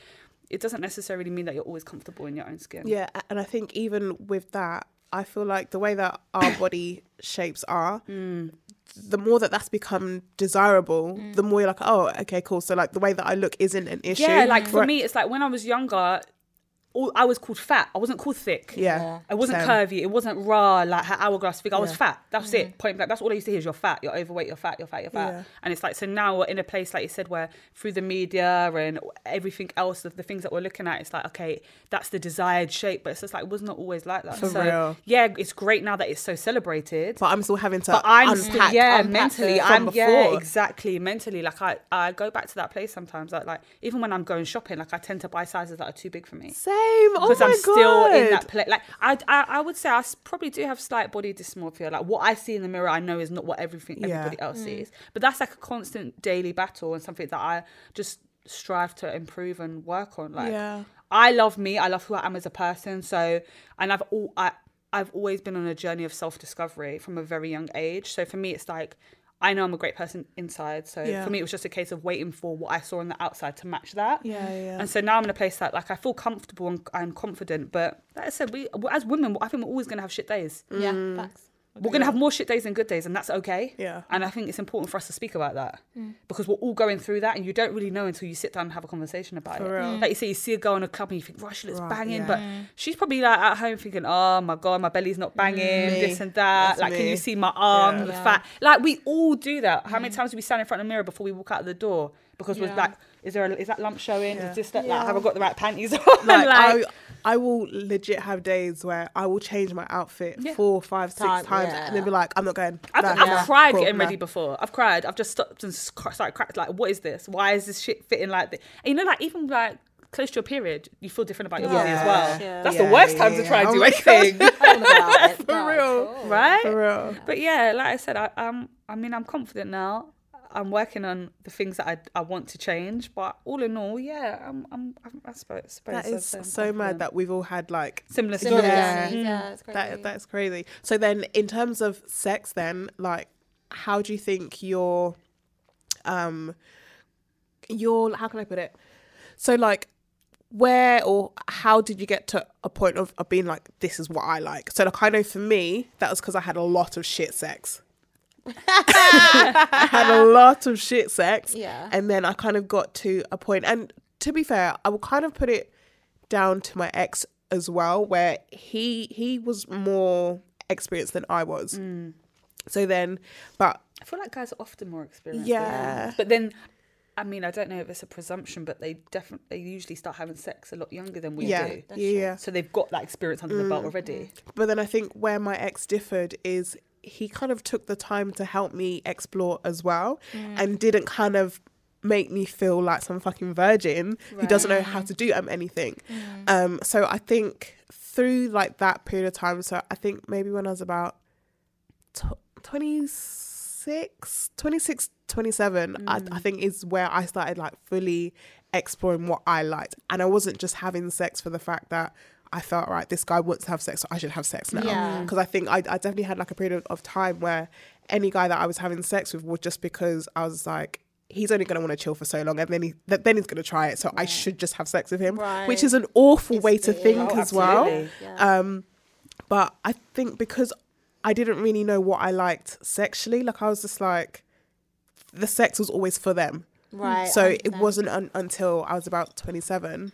it doesn't necessarily mean that you're always comfortable in your own skin. Yeah. And I think even with that, I feel like the way that our body shapes are mm. the more that that's become desirable, mm. the more you're like, oh, okay, cool. So like the way that I look isn't an issue. Yeah, like for right. me, it's like when I was younger, all, I was called fat. I wasn't called thick. Yeah. yeah. I wasn't Same. curvy. It wasn't raw, like her hourglass figure. I yeah. was fat. That's mm. it. Point blank. That's all I used to hear is you're fat, you're overweight, you're fat, you're fat, you're fat. Yeah. And it's like, so now we're in a place, like you said, where through the media and everything else, the, the things that we're looking at, it's like, okay, that's the desired shape. But it's just like, it was not always like that. For so real. Yeah, it's great now that it's so celebrated. But I'm still having to but I'm unpack still, Yeah, unpack mentally. I'm before. Yeah, exactly. Mentally. Like I, I go back to that place sometimes. Like, like even when I'm going shopping, like I tend to buy sizes that are too big for me. Same. Because oh I'm still in that place. Like I, I, I would say I probably do have slight body dysmorphia. Like what I see in the mirror, I know is not what everything yeah. everybody else mm. sees. But that's like a constant daily battle and something that I just strive to improve and work on. Like yeah. I love me. I love who I am as a person. So and I've all I, I've always been on a journey of self-discovery from a very young age. So for me, it's like, I know I'm a great person inside. So yeah. for me, it was just a case of waiting for what I saw on the outside to match that. Yeah, yeah. And so now I'm in a place that like I feel comfortable and, and confident. But like I said, we as women, I think we're always going to have shit days. Yeah, mm. facts. We're yeah. going to have more shit days than good days, and that's okay. Yeah. And I think it's important for us to speak about that mm. because we're all going through that, and you don't really know until you sit down and have a conversation about for it. Real. Like you say, you see a girl in a club and you think, right, she looks right, banging, yeah. but mm. she's probably like at home thinking, oh my God, my belly's not banging, me. this and that. That's like, me. Can you see my arm, yeah. the yeah. fat? Like we all do that. How many times do we stand in front of the mirror before we walk out the door? Because yeah. we're like, is there a, is that lump showing? Yeah. Is this that, yeah. like, have I got the right panties on? Like, like I, I will legit have days where I will change my outfit yeah. four, five, six Time, times, yeah. and they'll be like, I'm not going. I've, no, I've yeah. cried cool, getting nah. ready before. I've cried. I've just stopped and started cracking. Like, what is this? Why is this shit fitting like this? And you know, like even like close to your period, you feel different about your yeah. body as well. Yeah. That's yeah, the worst yeah, time yeah. to try and oh do anything. For no, real, cool. right? For real. But yeah, like I said, I um, I mean, I'm confident now. I'm working on the things that I I want to change, but all in all, yeah, I'm I'm I suppose. That is so, so mad that we've all had like similar stories. Yeah, yeah. yeah it's crazy. That that's crazy. So then, in terms of sex, then like, how do you think your, um, your how can I put it? So like, where or how did you get to a point of, of being like, this is what I like? So like, I know for me, that was because I had a lot of shit sex. I had a lot of shit sex yeah. and then I kind of got to a point, and to be fair, I will kind of put it down to my ex as well, where he he was more experienced than I was. mm. So then, but I feel like guys are often more experienced yeah than but then I mean, I don't know if it's a presumption, but they definitely they usually start having sex a lot younger than we yeah. do. That's yeah true. So they've got that experience under mm. the belt already. But then I think where my ex differed is he kind of took the time to help me explore as well mm. and didn't kind of make me feel like some fucking virgin right. who doesn't know how to do um, anything. Mm. Um, so I think through like that period of time, so I think maybe when I was about twenty-six, twenty-six, twenty-seven, mm. I, I think is where I started like fully exploring what I liked. And I wasn't just having sex for the fact that I felt, right, this guy wants to have sex, so I should have sex now. Because yeah. I think I, I definitely had like a period of, of time where any guy that I was having sex with was just because I was like, he's only going to want to chill for so long, and then he then he's going to try it, so right. I should just have sex with him, right. which is an awful it's way to think oh, as absolutely. well. Yeah. Um, but I think because I didn't really know what I liked sexually, like I was just like, the sex was always for them. Right. So one hundred percent it wasn't un- until I was about twenty-seven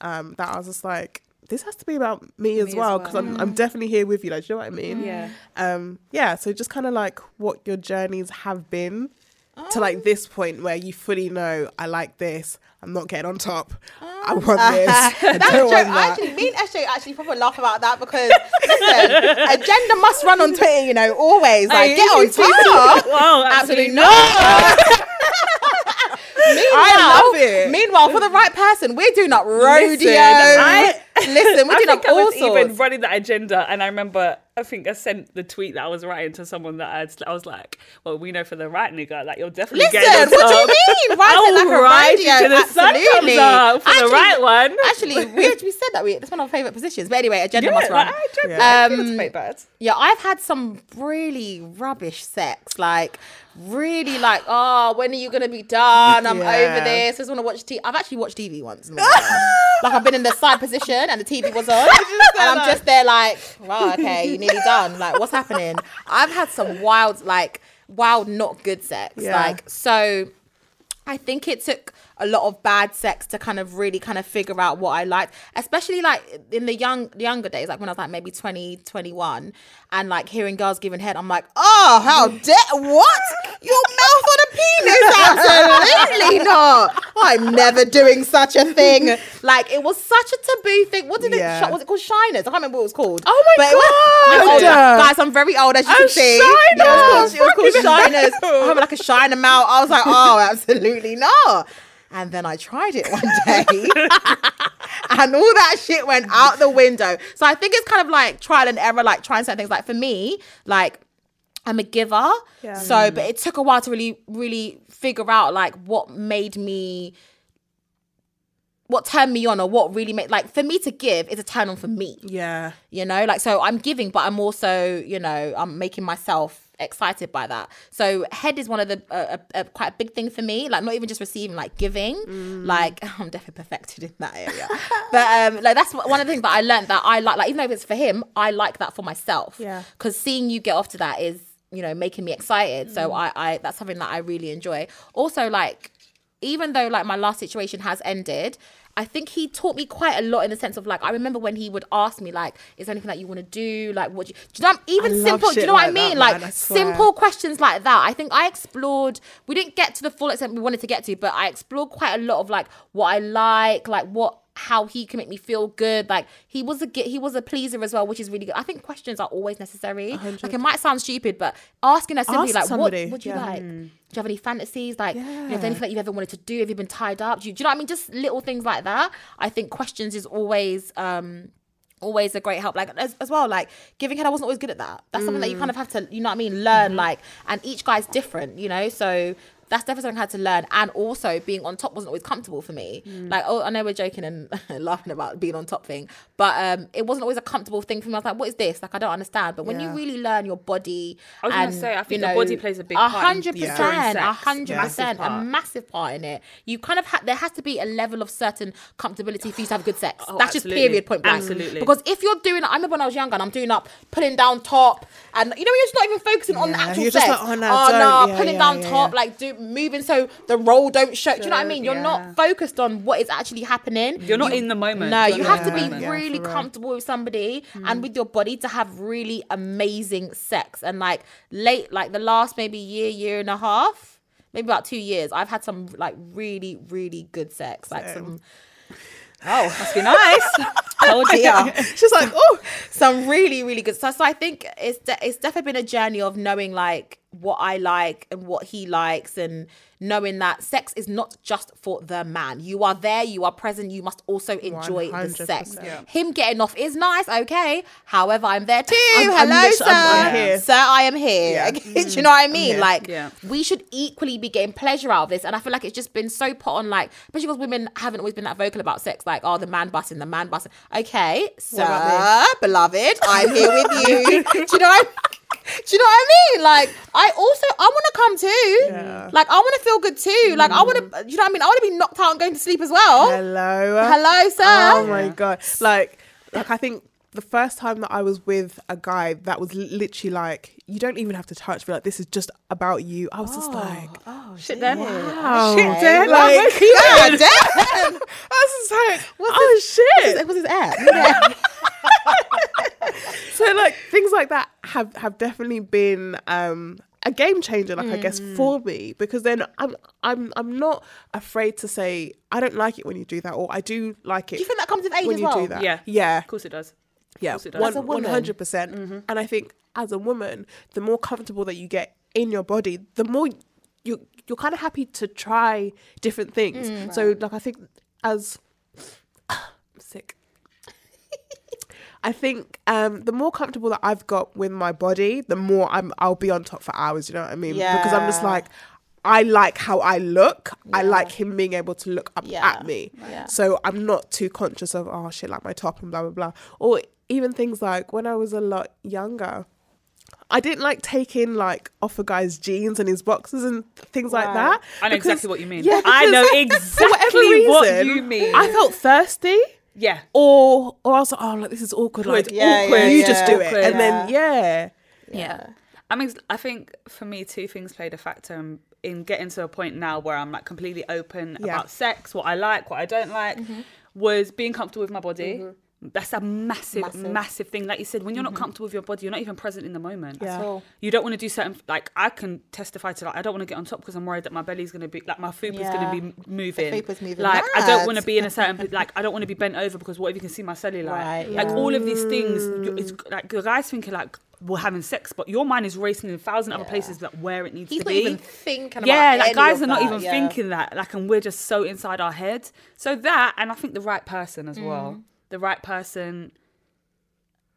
um, that I was just like, this has to be about me, me as well, because well. I'm, mm. I'm definitely here with you, like, do you know what I mean? Yeah. Um, yeah, so just kind of like what your journeys have been oh. to like this point where you fully know, I like this, I'm not getting on top, oh. I want this, I That's don't true. want that. Actually, me and S J actually probably laugh about that because, listen, agenda must run on Twitter, you know, always. Like, I get on Twitter. Wow, absolutely not. Meanwhile, I love it. Meanwhile, for the right person, we're doing up rodeos. Listen, I, Listen we're doing up all sorts. I was even running that agenda, and I remember, I think I sent the tweet that I was writing to someone that I'd, I was like, well, we know for the right nigga, like, you're definitely Listen, getting Listen, what do you mean? Why is it like a rodeo? To the Absolutely. sun comes up for actually, the right one. Actually, we actually said that. We, that's one of our favourite positions. But anyway, agenda yeah, must run. Like, I yeah. Um, it's quite bad. Yeah, I've had some really rubbish sex, like, really like, oh, when are you going to be done? I'm yeah. over this. I just want to watch T V. I've actually watched T V once. Like, I've been in the side position and the T V was on. And I'm like, just there like, wow, okay, you nearly done. Like, what's happening? I've had some wild, like, wild, not good sex. Yeah. Like, so I think it took a lot of bad sex to kind of really kind of figure out what I liked, especially like in the young younger days, like when I was like maybe twenty, twenty-one, and like hearing girls giving head, I'm like, oh, how dare, what? Your mouth on a penis? Absolutely not. I'm never doing such a thing. Like, it was such a taboo thing. What did yeah. it, was it called shyness? I can't remember what it was called. Oh my but God. Was, I'm Guys, I'm very old, as you I'm can see. Shyness. Yeah, it was called, it was called shyness. I have like a shiner mouth. I was like, oh, absolutely not. And then I tried it one day and all that shit went out the window. So I think it's kind of like trial and error, like trying certain things. Like for me, like I'm a giver. Yeah. So, but it took a while to really, really figure out like what made me, what turned me on, or what really made, like for me to give is a turn on for me. Yeah. You know, like, so I'm giving, but I'm also, you know, I'm making myself excited by that. So head is one of the uh, a, a, quite a big thing for me, like not even just receiving, like giving. mm. Like I'm definitely perfected in that area. But um like that's one of the things that I learned, that I like like even though it's for him, I like that for myself. Yeah, because seeing you get off to that is, you know, making me excited. mm. So I I that's something that I really enjoy. Also, like even though like my last situation has ended, I think he taught me quite a lot in the sense of like, I remember when he would ask me like, is there anything that you want to do? Like, what do you, do you know, even simple, do you know what I mean? Like simple questions like that. I think I explored, we didn't get to the full extent we wanted to get to, but I explored quite a lot of like what I like, like what, how he can make me feel good. Like he was a he was a pleaser as well, which is really good. I think questions are always necessary. one hundred Like it might sound stupid, but asking us simply, ask like somebody. what would you yeah. like? Do you have any fantasies? Like, yeah. you know, is there anything that you've ever wanted to do? Have you been tied up? Do you, do you know what I mean? Just little things like that. I think questions is always um always a great help. Like as, as well, like giving head, I wasn't always good at that. That's mm. something that you kind of have to, you know what I mean, learn. Mm-hmm. Like, and each guy's different, you know, so that's definitely something I had to learn. And also being on top wasn't always comfortable for me. Mm. Like, oh, I know we're joking and laughing about being on top thing, but um, it wasn't always a comfortable thing for me. I was like, what is this? Like, I don't understand. But when yeah. you really learn your body, I was and, gonna say, I think you know, the body plays a big part. A hundred percent, a hundred percent, a massive part in it. You kind of ha- there has to be a level of certain comfortability for you to have good sex. Oh, that's absolutely. Just period, point blank. Absolutely. Because if you're doing, I remember when I was younger and I'm doing up, pulling down top, and you know, you're just not even focusing yeah. on the actual you're sex. Just like, oh no, oh, no yeah, pulling yeah, down yeah. top, like do. moving so the roll don't show. Do you know what I mean? You're yeah. not focused on what is actually happening. You're not you, in the moment. No, you have to be really yeah, comfortable with somebody mm. and with your body to have really amazing sex. And like late, like the last maybe year, year and a half, maybe about two years, I've had some like really, really good sex. Like so. some... Oh, must be nice. Oh dear. She's like, oh, some really, really good stuff. So I think it's de- it's definitely been a journey of knowing like what I like and what he likes, and knowing that sex is not just for the man. You are there, you are present, you must also enjoy one hundred percent the sex. Yeah. Him getting off is nice, okay. However, I'm there too. I'm, Hello, I'm sir. I'm, I'm here. Sir, I am here. Yeah. Do you know what I mean? Like, yeah. we should equally be getting pleasure out of this. And I feel like it's just been so put on, like, especially because women haven't always been that vocal about sex. Like, oh, the man busting, the man busting. Okay, sir, beloved, I'm here with you. Do you know what I mean? Do you know what I mean? Like, I also, I want to come too. Yeah. Like, I want to feel good too. Like, mm. I want to, you know what I mean? I want to be knocked out and going to sleep as well. Hello. Hello, sir. Oh my God. Like, like I think the first time that I was with a guy that was literally like, you don't even have to touch me. Like, this is just about you. I was oh, just like, oh, shit, then. Wow. Shit, then. Like, like yeah, then. I was just like, what's oh, this, shit. What's his app? Yeah. So like things like that have have definitely been um a game changer, like mm. I guess for me, because then I'm I'm I'm not afraid to say I don't like it when you do that, or I do like it. Do you think that comes with age when as you well? Do that? Yeah, yeah, of course it does. Yeah, one hundred percent. And I think as a woman, the more comfortable that you get in your body, the more you you're kind of happy to try different things. Mm, right. So like I think as I'm sick. I think um, the more comfortable that I've got with my body, the more I'm, I'll be on top for hours, you know what I mean? Yeah. Because I'm just like, I like how I look. Yeah. I like him being able to look up yeah. at me. Yeah. So I'm not too conscious of, oh shit, like my top and blah, blah, blah. Or even things like when I was a lot younger, I didn't like taking like off a guy's jeans and his boxers and things wow. like that. I know because, exactly what you mean. Yeah, I know exactly reason, what you mean. I felt thirsty. Yeah. Or or I was like, oh, like this is awkward. Like, yeah, awkward. Yeah, yeah, you yeah. just do it. Awkward. And yeah. then, yeah. Yeah. I mean, I think for me, two things played a factor in, in getting to a point now where I'm like completely open yeah. about sex, what I like, what I don't like, mm-hmm. was being comfortable with my body. Mm-hmm. That's a massive, massive, massive thing. Like you said, when you're mm-hmm. not comfortable with your body, you're not even present in the moment. Yeah. At all. You don't want to do certain, like I can testify to like, I don't want to get on top because I'm worried that my belly's going to be, like my fupa's yeah. going to be moving. The fupa's moving. Like mad. I don't want to be in a certain, like I don't want to be bent over because what if you can see my cellulite? Right, yeah. Like all of these things, it's like your guys thinking like, we're having sex, but your mind is racing in a thousand yeah. other places that like where it needs He's to be. He's not even thinking yeah, about like any guys are not that, even yeah. thinking that. Like, and we're just so inside our head. So that, and I think the right person as mm. well. The right person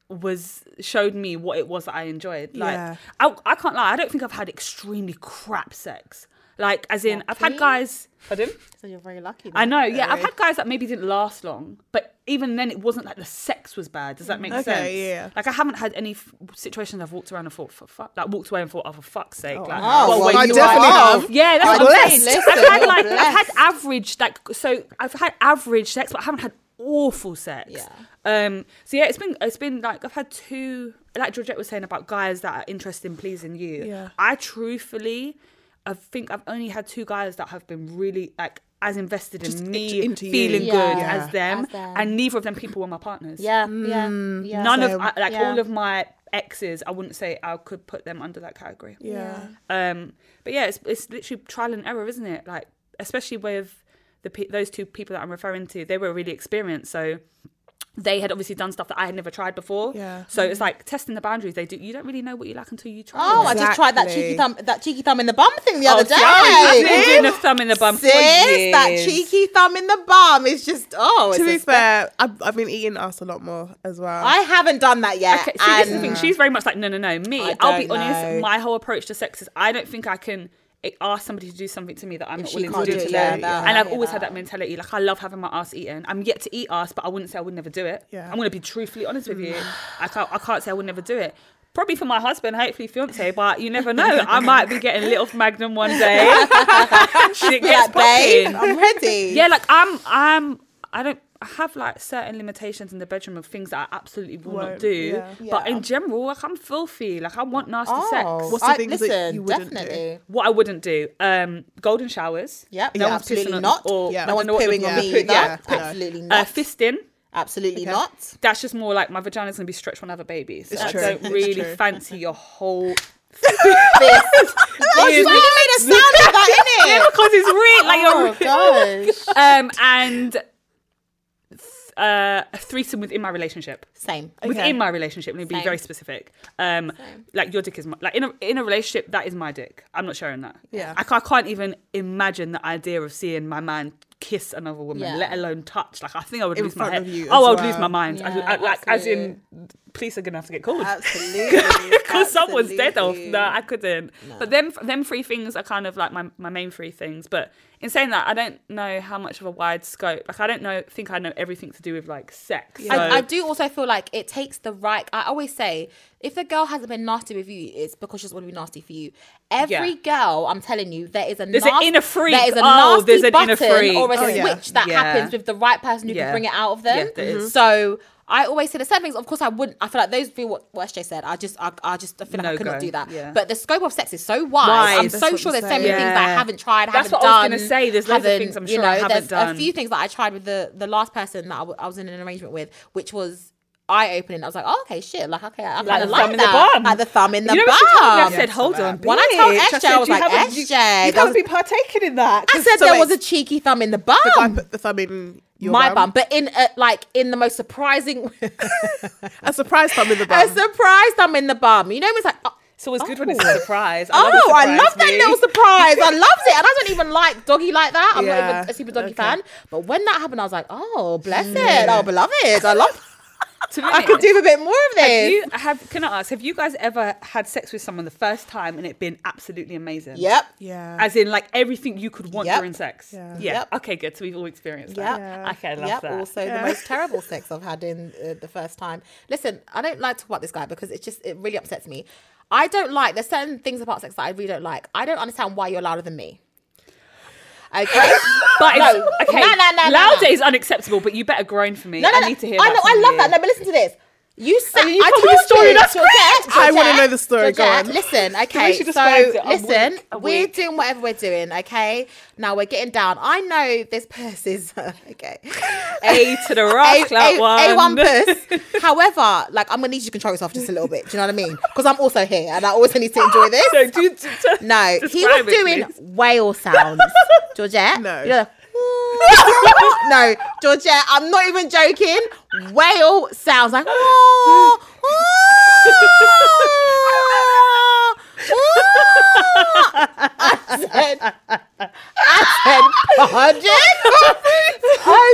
was showed me what it was that I enjoyed. Like, yeah. I, I can't lie. I don't think I've had extremely crap sex. Like, as in, lucky. I've had guys... Pardon? So you're very lucky. Then. I know, yeah. I've had guys that maybe didn't last long, but even then it wasn't like the sex was bad. Does that make okay, sense? Yeah. Like, I haven't had any f- situations I've walked around and thought, for fuck, like, walked away and thought, oh, for fuck's sake. Oh, like, wow. well, well, well, I definitely have. have. Yeah, that's oh, what I'm saying. I've had, like, I've had average, like, so I've had average sex, but I haven't had awful sex. Yeah. Um, so, yeah, it's been, it's been like, I've had two, like Georgette was saying about guys that are interested in pleasing you. Yeah. I truthfully... I think I've only had two guys that have been really like as invested Just in me into feeling yeah. good yeah. as, them, as them, and neither of them people were my partners. Yeah, mm. yeah. None so, of like yeah. all of my exes, I wouldn't say I could put them under that category. Yeah. Um. But yeah, it's it's literally trial and error, isn't it? Like especially with the pe- those two people that I'm referring to, they were really experienced, so. They had obviously done stuff that I had never tried before. Yeah. So it's like testing the boundaries. They do. You don't really know what you like until you try. Oh, exactly. I just tried that cheeky thumb, that cheeky thumb in the bum thing the oh, other day. I've been doing a thumb in the bum Sis, for years. That cheeky thumb in the bum is just oh. To be fair, I've, I've been eating ass a lot more as well. I haven't done that yet. Okay, see, this is the thing. She's very much like no, no, no. Me, I'll be know. honest. My whole approach to sex is I don't think I can. Ask somebody to do something to me that I'm if not willing to do, do to them. Yeah, and I've always yeah. had that mentality. Like I love having my ass eaten. I'm yet to eat ass, but I wouldn't say I would never do it. Yeah. I'm going to be truthfully honest with you. I can't, I can't say I would never do it. Probably for my husband, hopefully fiance, but you never know. I might be getting lit off Magnum one day. Shit gets popping. Babe, I'm ready. Yeah, like I'm, I'm, I don't, I have like certain limitations in the bedroom of things that I absolutely will Won't, not do. Yeah. But yeah. in general, like I'm filthy. Like I want nasty oh, sex. What's the I, things listen, that you wouldn't definitely. do? What I wouldn't do. Um, golden showers. Yep. No yeah, one's absolutely pissing not. On, yeah. No one's pooing on me either. Yeah. Yeah. Absolutely uh, not. Fisting. Absolutely okay. not. That's just more like my vagina's going to be stretched when I have a baby. So I don't really fancy your whole... fist. Gosh, you made a sound of that, innit? Yeah, because it's real. Like, oh, gosh. Um, and... Uh, a threesome within my relationship. Same. Okay. Within my relationship, let me be Same. very specific. Um, Same. Like your dick is my, like in a in a relationship that is my dick. I'm not sharing that. Yeah. I, I can't even imagine the idea of seeing my man kiss another woman, yeah. let alone touch. Like I think I would in lose my head. Oh, well. I would lose my mind. Yeah, I, I, like as in, police are gonna have to get called. Absolutely. Because someone's dead off. No, I couldn't. No. But them them three things are kind of like my my main three things. But in saying that, I don't know how much of a wide scope. Like I don't know. Think I know everything to do with like sex. Yeah. So. I, I do also feel like it takes the right. I always say if the girl hasn't been nasty with you, it's because she doesn't want to be nasty for you. Every yeah. girl, I'm telling you, there is a there's nasty, an inner freak. There is a oh, nasty there's an button inner freak. Or a oh, switch yeah. that yeah. happens with the right person who yeah. can bring it out of them. Yeah, mm-hmm. So. I always say the same things. Of course, I wouldn't. I feel like those be what, what S J said. I just, I, I just I feel like no I could go. not do that. Yeah. But the scope of sex is so wide. Wide. I'm That's so sure I'm there's so many yeah. things that I haven't tried, That's haven't done. That's what I was going to say. There's loads of things I'm sure you know, I haven't done. There's a few things that I tried with the, the last person that I, w- I was in an arrangement with, which was eye-opening. I was like, oh, okay, shit. Like, okay, I like, like the like thumb that. in the bum. Like the thumb in the bum. You know what I said, hold on. When I told S J, I was like, S J. You can't be partaking in that. I said there was a cheeky thumb in the bum. The guy put the thumb in... Your my bum, bum but in a, like in the most surprising a surprise thumb in the bum a surprise thumb in the bum you know it's like oh, it's always oh. good when it's a surprise I oh surprise I love me. that little surprise I loved it and I don't even like doggy like that I'm yeah. not even a super doggy okay. fan but when that happened I was like oh bless yeah. it oh beloved I love I could do a bit more of this. Have you, have, can I ask, have you guys ever had sex with someone the first time and it been absolutely amazing? Yep. Yeah. As in like everything you could want yep. during sex? Yeah. yeah. Yep. Okay, good. So we've all experienced that. Yep. Yeah. Okay, I love yep. that. Also yeah. the most terrible sex I've had in uh, the first time. Listen, I don't like to talk about this guy because it just, it really upsets me. I don't like, there's certain things about sex that I really don't like. I don't understand why you're louder than me. Okay, but no, it's, okay. No, no, no, loud no, no. is unacceptable. But you better groan for me. No, no, I need to hear. I that know. From I love you. that. No, but listen to this. You said I, mean, I told the story. That's Georgette, correct. Georgette, I want to know the story. Go on. Listen, okay. So listen, weak, we're weak. doing whatever we're doing, okay? Now we're getting down. I know this purse is okay. A to the rock, that one. A one purse. However, like I'm gonna need you to control yourself just a little bit. Do you know what I mean? Because I'm also here, and I always need to enjoy this. No, do, do, do, no he was doing please. whale sounds, Georgette. No. You know, no, Georgette, I'm not even joking. Whale sounds like oh, oh, oh. I said, I said, I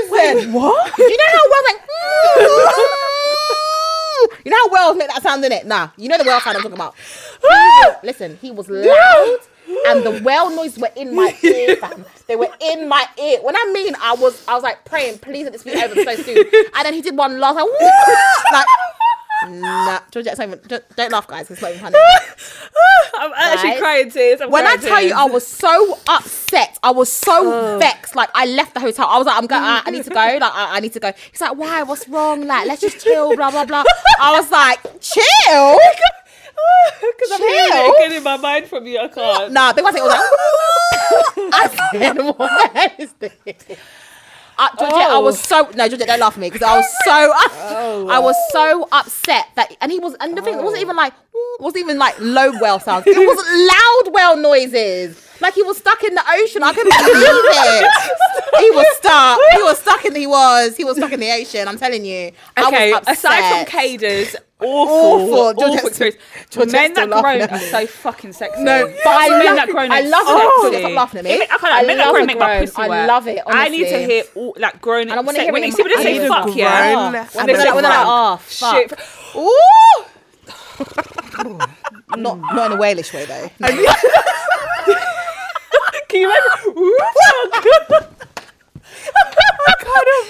said, what? You know how well like, oh. You know how well make that sound in it? Nah, you know the whale sound I'm talking about. He, listen, he was loud. And the whale noise were in my ear, fam. They were in my ear. When I mean, I was, I was like praying, please let this be over so soon. And then he did one last, like, what? Like, nah, Georgette's not even, don't, don't laugh, guys. It's not even funny. I'm actually right? crying tears. I'm when crying I tell tears. you, I was so upset. I was so oh. vexed. Like, I left the hotel. I was like, I'm going. I, I need to go. Like, I, I need to go. He's like, why? What's wrong? Like, let's just chill. Blah blah blah. I was like, chill. Because I'm hearing it in my mind from you, I can't. Nah, they want to say all that. I said, what is this? Uh, Georgette, oh. I was so no, Georgette, don't laugh at me because I was so oh. I was so upset that, and he was, and the thing oh. it wasn't even like it wasn't even like low whale sounds. It was loud whale noises. Like he was stuck in the ocean. I couldn't believe it. He was stuck. He was stuck in. He was. He was stuck in the ocean. I'm telling you. Okay. I was aside from Kada's awful, awful, awful experience, men that groan are so fucking sexy. No, but I men love, that groan. I love oh. it. Stop laughing at me. I can't. Men that groan make my pussy wet. I love it. Honestly. I need to hear all that like, groaning. I don't want to hear when you see people just say fuck yeah. When they say fuck shit. Ooh. Not not in a whalish way though. Can you imagine? I cannot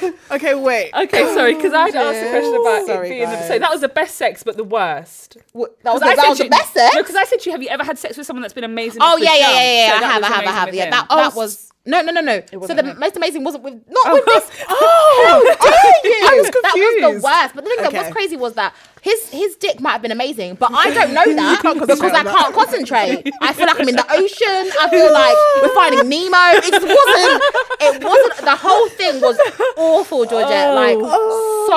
believe. Okay, wait. Okay, sorry, because I had to ask a question about sorry, it being guys. So that was the best sex, but the worst. What, that was, the, that was you, the best sex. No, because I said to you, have you ever had sex with someone that's been amazing? Oh yeah, yeah, yeah, yeah. So I have, I have, I have. Yeah, that, that was no, no, no, no. So the right. most amazing wasn't with not oh, with this. Oh, how dare you? I was confused. That was the worst. But the thing okay. that was crazy was that. His his dick might have been amazing, but I don't know that because I can't that. concentrate. I feel like I'm in the ocean. I feel like we're finding Nemo. It just wasn't. It wasn't. The whole thing was awful, Georgette. Oh. Like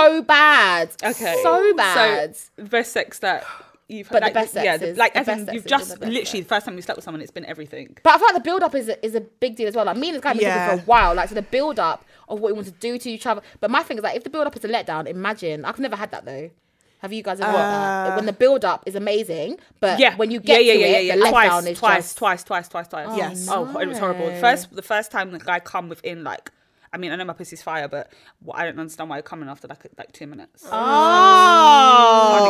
so bad. Okay. So bad. So best sex that you've had. But like, the best sex yeah, is, like the best sex you've just the literally sex. the first time you slept with someone, it's been everything. But I feel like the build up is a, is a big deal as well. Like me and this guy have been talking for a while. Like so the build up of what we want to do to each other. But my thing is like if the build up is a letdown, imagine I've never had that though. Have you guys ever uh, that? When the build-up is amazing, but yeah. when you get yeah, yeah, to yeah, it, yeah, yeah. the letdown is twice, just... Twice, twice, twice, twice, twice. Oh, yes. No. Oh, it was horrible. The first, the first time the guy come within, like... I mean, I know my pussy's fire, but I don't understand why you're coming after like like two minutes. Oh,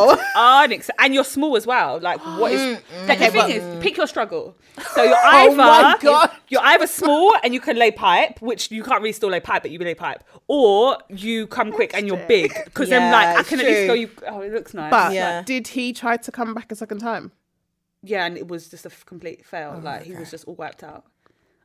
oh, Onyx, and you're small as well. Like, what is? Mm-hmm. Like, the thing is, pick your struggle. So you're either oh my God. you're either small and you can lay pipe, which you can't really still lay pipe, but you lay pipe, or you come quick and you're big because yeah, then like I can true. at least go. You, oh, it looks nice. But yeah. did he try to come back a second time? Yeah, and it was just a f- complete fail. Oh, like okay. he was just all wiped out.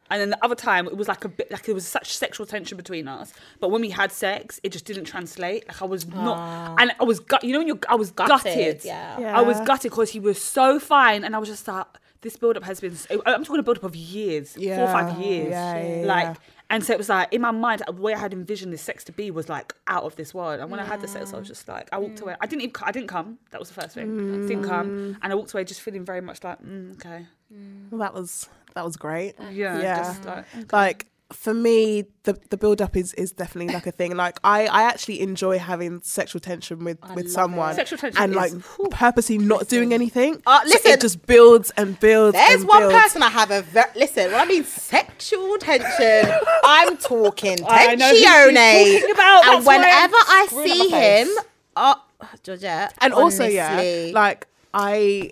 And then the other time, it was like a bit, like there was such sexual tension between us. But when we had sex, it just didn't translate. Like I was oh. not, and I was, gut, you know, when you're, I was gutted. gutted. Yeah. yeah, I was gutted because he was so fine, and I was just like, this build up has been. So, I'm talking a build up of years, yeah. four or five years. Yeah, yeah, like, yeah. and so it was like in my mind, the way I had envisioned this sex to be was like out of this world. And when yeah. I had the sex, I was just like, I walked mm. away. I didn't even, I didn't come. That was the first thing. Mm. I didn't come, and I walked away just feeling very much like, mm, okay. Well, that was. That was great. Yeah. yeah. Just like, okay. like for me, the, the build up is, is definitely like a thing. Like I, I actually enjoy having sexual tension with, with someone. It. Sexual tension. And is, like whew, purposely not listen. doing anything. Uh, listen. So it just builds and builds. There's and one builds. person I have a, ve- listen, when I mean sexual tension, I'm talking tensione. And whenever I see him, oh, Georgette. And honestly. also, yeah, like I,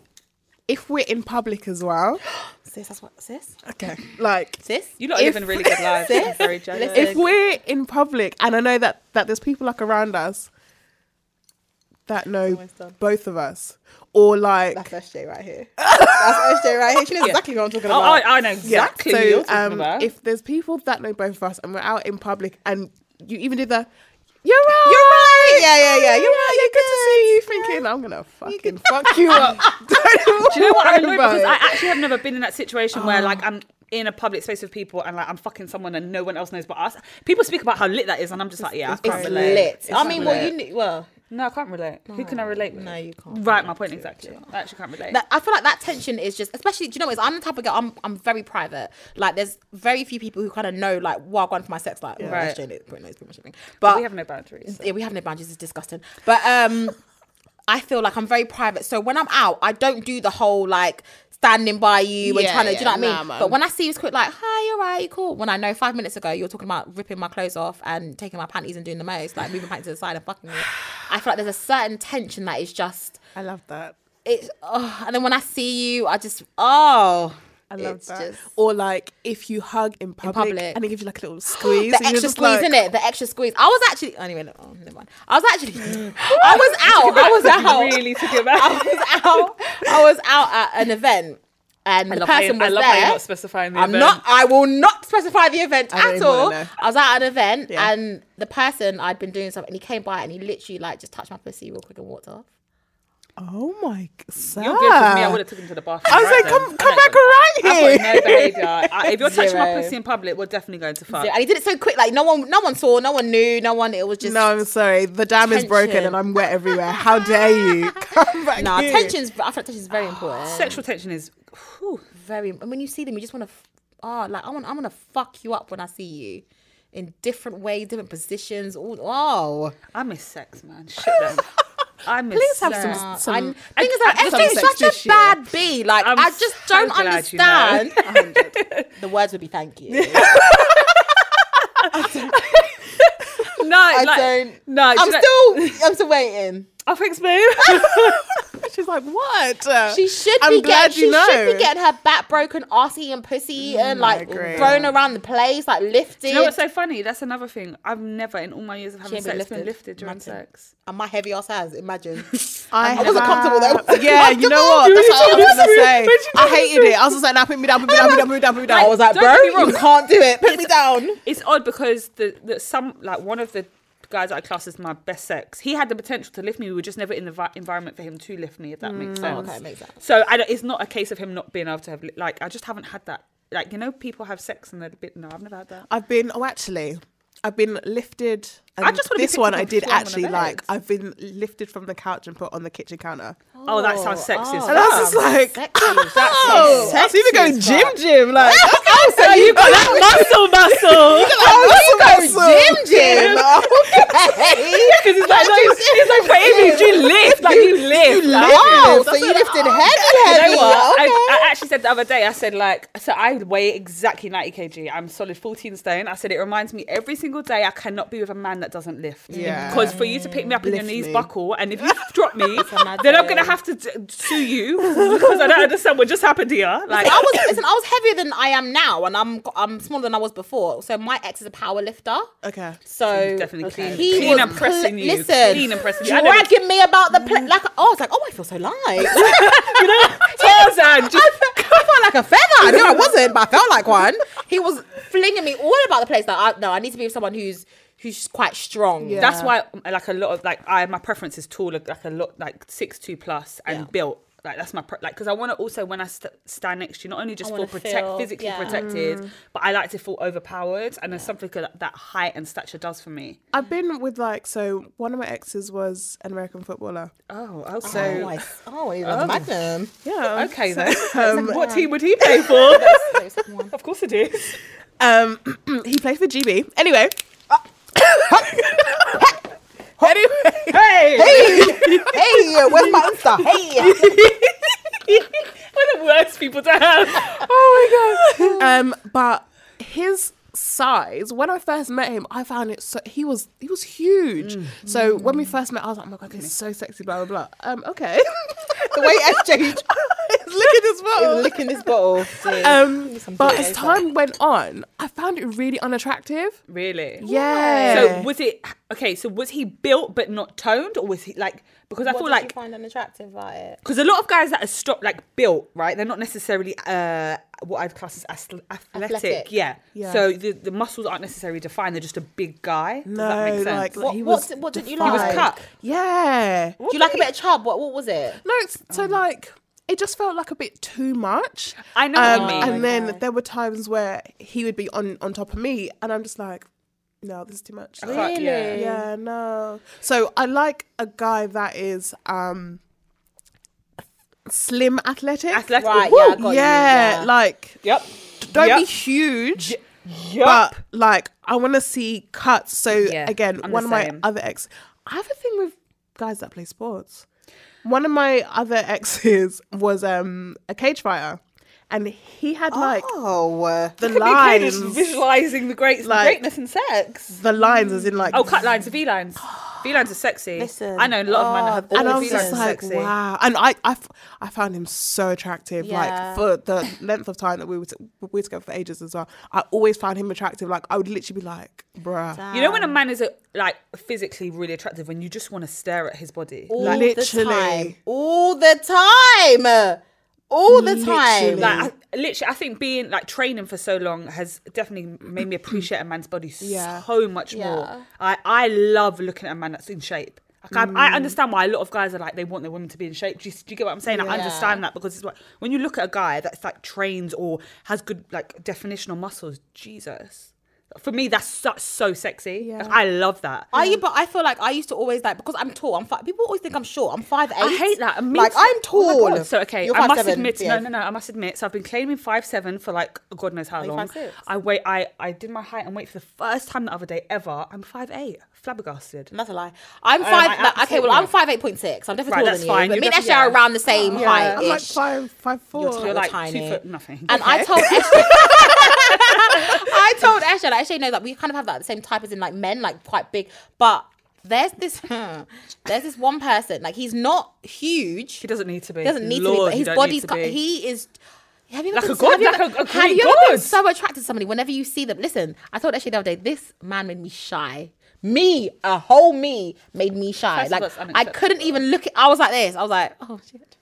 if we're in public as well, sis, that's what, sis? Okay. Like, sis? You're not living really good lives. I'm very jealous. If we're in public, and I know that, that there's people like around us that know both of us, or like... That's S J right here. That's S J right here. She knows yeah. exactly what I'm talking about. Oh, I, I know exactly yeah. so, what you're talking um, about. If there's people that know both of us, and we're out in public, and you even did the... You're right. You're right. Yeah, yeah, yeah. You're right. and I'm gonna fucking fuck you up. Don't Do you know what? I know because I actually have never been in that situation oh. where like I'm in a public space with people and like I'm fucking someone and no one else knows but us. People speak about how lit that is, and I'm just like, yeah, it's, I can't it's relate. Lit. It's I mean, well, you knew, well. No, I can't relate. No. Who can I relate with? No, you can't. Right, my point exactly. I actually can't relate. That, I feel like that tension is just, especially, do you know what? I'm the type of girl, I'm I'm very private. Like, there's very few people who kind of know, like, what I've gone for my sex life. Yeah. Well, right. It's pretty much everything. But, but we have no boundaries. So. Yeah, we have no boundaries. It's disgusting. But um, I feel like I'm very private. So when I'm out, I don't do the whole, like, standing by you yeah, and trying to, yeah, do you know what nah, I mean? Man. But when I see you, it's quick, like, hi, you're right, you're cool. When I know five minutes ago, you were talking about ripping my clothes off and taking my panties and doing the most, like moving panties to the side and fucking it. I feel like there's a certain tension that is just... I love that. It's, oh, and then when I see you, I just, oh... I love it's that. Just... Or like if you hug in public, in public and it gives you like a little squeeze. The extra squeeze, like... innit? The extra squeeze. I was actually, oh, anyway, no, oh, never mind. I was actually, I was out. I was out. Really took it back. I was out. I was out at an event and I the person how, was I love there. How you're not specifying the I'm event. I'm not, I will not specify the event I at all. I was at an event yeah. and the person I'd been doing something and he came by and he literally like just touched my pussy real quick and walked off. Oh my god! You're good for me. I would have took him to the bathroom. I was right like, "Come, then. come back right here." I've got no behaviour. I, if you're Zero. touching my pussy in public, we're definitely going to fuck. Zero. And he did it so quick, like no one, no one saw, no one knew, no one. It was just. No, I'm sorry. The dam tension. is broken, and I'm wet everywhere. How dare you? Come back. Nah, here. tension's. I feel like tension's very important. Sexual tension is whew, very. And when you see them, you just want to. Ah, oh, like I want. I'm gonna fuck you up when I see you. In different ways, different positions. All. Oh, I miss sex, man. Shit. Then. I miss Please have that. some. some I, thing I, is, like, everything's such a bad B. Like I'm I just so don't understand. You know. The words would be thank you. No, I like, don't. No, I'm still. Know? I'm still waiting. I'll fix me. She's like, what? She should I'm be glad getting. You she know. should be getting her back broken, arsey and pussy, mm, and like thrown around the place, like lifted. You know what's so funny? That's another thing. I've never, in all my years of having sex, lifted. been lifted during imagine. sex. And my heavy ass has. Imagine. I, I wasn't have... comfortable though. Yeah, you know what? That's what I was gonna say. I hated it. I was just like, now nah, put me down, put me down, put me down, put me down, put me down. I was like, bro, you can't do it. Put me down. It's odd because the, the some like one of the. guys that I class as my best sex, he had the potential to lift me, we were just never in the vi- environment for him to lift me, if that mm. makes sense. Okay, it makes sense. So I, it's not a case of him not being able to have, like, I just haven't had that, like, you know, people have sex and they're a bit, no, I've never had that. I've been, oh, actually, I've been lifted, and I just this one I did actually, like, I've been lifted from the couch and put on the kitchen counter. Oh, oh that sounds sexy. Oh, and I was just like, sexy, oh, that's even going gym, gym, like, oh, so you got that muscle, muscle. You got that muscle, muscle. Gym, gym. Because it's like, no, it's like for Amy, you lift, like you lift. Oh, so you lifted heavy, heavy. You know what? I actually said the other day, I said like, so I weigh exactly ninety kilograms. I'm solid fourteen stone. I said it reminds me every single day I cannot be with a man that doesn't lift. Yeah. Because for you to pick me up and your knees buckle, and if you drop me, then I'm gonna have to sue you because I don't understand what just happened here. Like, I was, listen, I was heavier than I am now, and I'm I'm smaller than I was before. So my ex is a power lifter. Okay. So he's definitely okay. clean, he clean and pressing cl- you. Listen, clean and pressing you. Dragging me about the pla- like. Oh, I was like, oh, I feel so light. You know, Tarzan. Just... I, I felt like a feather. No, I wasn't, but I felt like one. He was flinging me all about the place. Like, I, no, I need to be with someone who's. who's quite strong. Yeah. That's why like a lot of like I my preference is taller, like a lot like six two plus and yeah. built. Like that's my pre- like because I want to also when I st- stand next to you, not only just feel protect feel, physically yeah. protected, mm. but I like to feel overpowered, and yeah. there's something that, that height and stature does for me. I've been with like so one of my exes was an American footballer. Oh, okay. So, oh, I, oh, he was oh. Magnum. Yeah. Okay so, then. Um, like, what team would he play for? That's, that's of course he did. Um, he played for G B. Anyway. Anyway, hey, hey, hey, where's my Insta? Hey, one of the worst people to have. Oh my god. Um, but his size. When I first met him, I found it so he was he was huge. Mm. So mm. when we first met, I was like, oh my god, he's so sexy. Blah blah blah. Um, okay. The way S J is licking this bottle, he's licking this bottle. So um, but as time like. went on, I found it really unattractive. Really? Yeah. So was it okay? So was he built but not toned, or was he like? Because I what feel did like you find unattractive about it. Because a lot of guys that are stop like built, right? They're not necessarily uh what I'd class as athletic. athletic. Yeah. yeah. So the, the muscles aren't necessarily defined. They're just a big guy. No. Does that make sense? Like, what, he was what, what did you like? He was cut. Yeah. What do you like he... a bit of chub? What, what was it? No, so um. like... It just felt like a bit too much. I know um, what you mean. And then okay. there were times where he would be on, on top of me and I'm just like, no, this is too much. Really? Yeah. yeah, no. So I like a guy that is um, slim athletic. Athletic. Right, Woo! yeah, I got yeah, you. yeah, like, yep. don't yep. be huge, yep. but like, I want to see cuts. So yeah, again, I'm one of my other ex, I have a thing with guys that play sports. One of my other exes was um, a cage fighter, and he had like oh, the lines visualizing the great like, greatness in sex. The lines, as in like oh, cut lines, V lines. V lines are sexy. Listen, I know a lot oh, of men that have. And all I was just like, sexy. wow. And I, I, I found him so attractive. Yeah. Like for the length of time that we were t- we were together for ages as well. I always found him attractive. Like I would literally be like, bruh. Damn. You know when a man is a, like physically really attractive, when you just want to stare at his body, all like, literally, the time. all the time. all the time literally. like I, literally I think being like training for so long has definitely made me appreciate a man's body yeah. so much yeah. more. I, I love looking at a man that's in shape. Like mm. I, I understand why a lot of guys are like they want their women to be in shape. Do you, do you get what I'm saying? Yeah. I understand that because it's like when you look at a guy that's like trains or has good like definitional muscles, Jesus. For me, that's so, so sexy. Yeah. I love that. I but I feel like I used to always like because I'm tall. I'm five, people always think I'm short. I'm five eight. I hate that. I'm like I'm tall. Oh so okay, You're I must seven, admit. Yeah. No, no, no. I must admit. So I've been claiming five seven for like God knows how Are long. I wait. I I did my height and weight for the first time the other day ever. I'm five eight. Flabbergasted. That's a lie. I'm oh, five. Like, okay, well I'm five eight point six. I'm definitely right, taller than fine. you. But You're me and Ashley yeah. are around the same yeah. height. I'm like five five four. You're, You're like tiny. two foot nothing. And okay. I told. I told Asha, like, Asha knows that like, we kind of have like, the same type as in like men, like quite big. But there's this, hmm, there's this one person, like he's not huge. He doesn't need to be. He doesn't need Lord, to be. But his body's got, he is, have you ever like been, a god, have like you ever, a, a have you ever been so attracted to somebody whenever you see them? Listen, I told Asha the other day, this man made me shy. Me, a whole me made me shy. That's like I couldn't even look at, I was like this. I was like, oh shit.